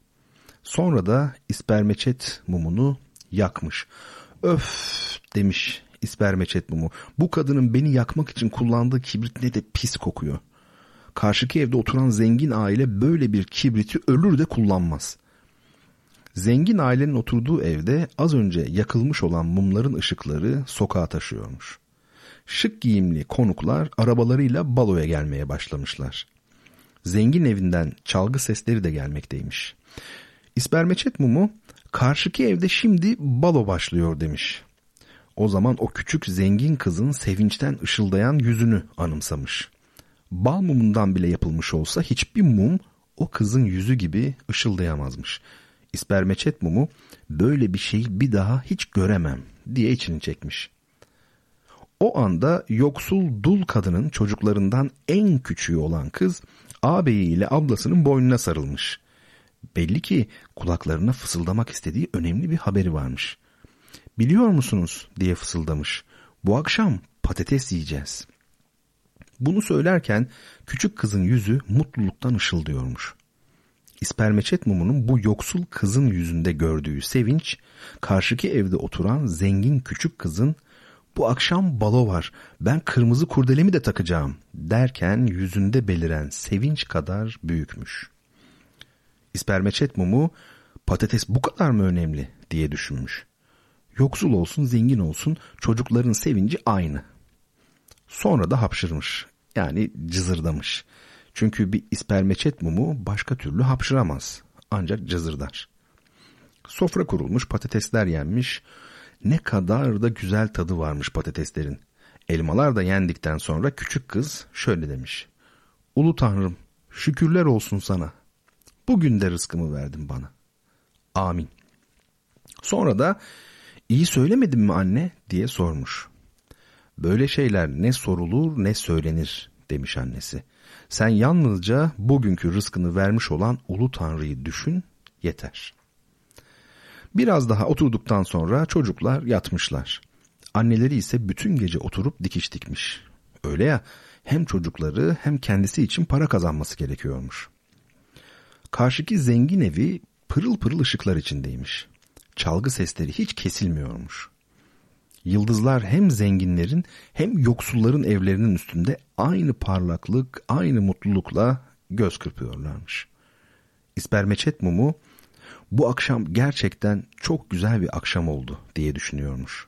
Sonra da ispermeçet mumunu yakmış. "Öf," demiş ispermeçet mumu, "bu kadının beni yakmak için kullandığı kibrit ne de pis kokuyor. Karşıki evde oturan zengin aile böyle bir kibriti ölür de kullanmaz." Zengin ailenin oturduğu evde az önce yakılmış olan mumların ışıkları sokağa taşıyormuş. Şık giyimli konuklar arabalarıyla baloya gelmeye başlamışlar. Zengin evinden çalgı sesleri de gelmekteymiş. İspermeçet mumu "Karşıki evde şimdi balo başlıyor," demiş. O zaman o küçük zengin kızın sevinçten ışıldayan yüzünü anımsamış. Bal mumundan bile yapılmış olsa hiçbir mum o kızın yüzü gibi ışıldayamazmış. İspermeçet mumu "Böyle bir şeyi bir daha hiç göremem," diye içini çekmiş. O anda yoksul dul kadının çocuklarından en küçüğü olan kız ağabeyi ile ablasının boynuna sarılmış. Belli ki kulaklarına fısıldamak istediği önemli bir haberi varmış. "Biliyor musunuz?" diye fısıldamış. "Bu akşam patates yiyeceğiz." Bunu söylerken küçük kızın yüzü mutluluktan ışıldıyormuş. İspermeçet mumunun bu yoksul kızın yüzünde gördüğü sevinç, karşıki evde oturan zengin küçük kızın "Bu akşam balo var, ben kırmızı kurdelemi de takacağım" derken yüzünde beliren sevinç kadar büyükmüş. İspermeçet mumu "Patates bu kadar mı önemli?" diye düşünmüş. Yoksul olsun zengin olsun çocukların sevinci aynı. Sonra da hapşırmış, yani cızırdamış. Çünkü bir ispermeçet mumu başka türlü hapşıramaz, ancak cızırdar. Sofra kurulmuş, patatesler yenmiş. Ne kadar da güzel tadı varmış patateslerin. Elmalar da yendikten sonra küçük kız şöyle demiş: "Ulu Tanrım, şükürler olsun sana. Bugün de rızkımı verdin bana. Amin." Sonra da "İyi söylemedim mi anne?" diye sormuş. "Böyle şeyler ne sorulur ne söylenir," demiş annesi. "Sen yalnızca bugünkü rızkını vermiş olan Ulu Tanrı'yı düşün, yeter." Biraz daha oturduktan sonra çocuklar yatmışlar. Anneleri ise bütün gece oturup dikiş dikmiş. Öyle ya, hem çocukları hem kendisi için para kazanması gerekiyormuş. Karşıki zengin evi pırıl pırıl ışıklar içindeymiş. Çalgı sesleri hiç kesilmiyormuş. Yıldızlar hem zenginlerin hem yoksulların evlerinin üstünde aynı parlaklık, aynı mutlulukla göz kırpıyorlarmış. İspermeçet mumu bu akşam gerçekten çok güzel bir akşam oldu diye düşünüyormuş.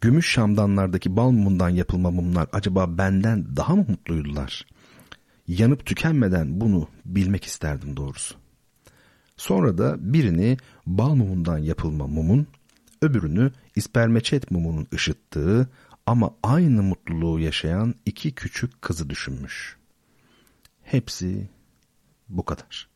Gümüş şamdanlardaki bal mumundan yapılma mumlar acaba benden daha mı mutluydular? Yanıp tükenmeden bunu bilmek isterdim doğrusu. Sonra da birini bal mumundan yapılma mumun, öbürünü ispermeçet mumunun ışıttığı ama aynı mutluluğu yaşayan iki küçük kızı düşünmüş. Hepsi bu kadar.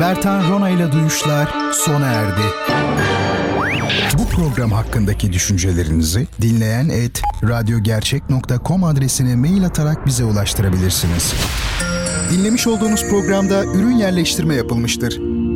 Bertan Rona ile Duyuşlar sona erdi. Bu program hakkındaki düşüncelerinizi dinleyen@radyogercek.com adresine mail atarak bize ulaştırabilirsiniz. Dinlemiş olduğunuz programda ürün yerleştirme yapılmıştır.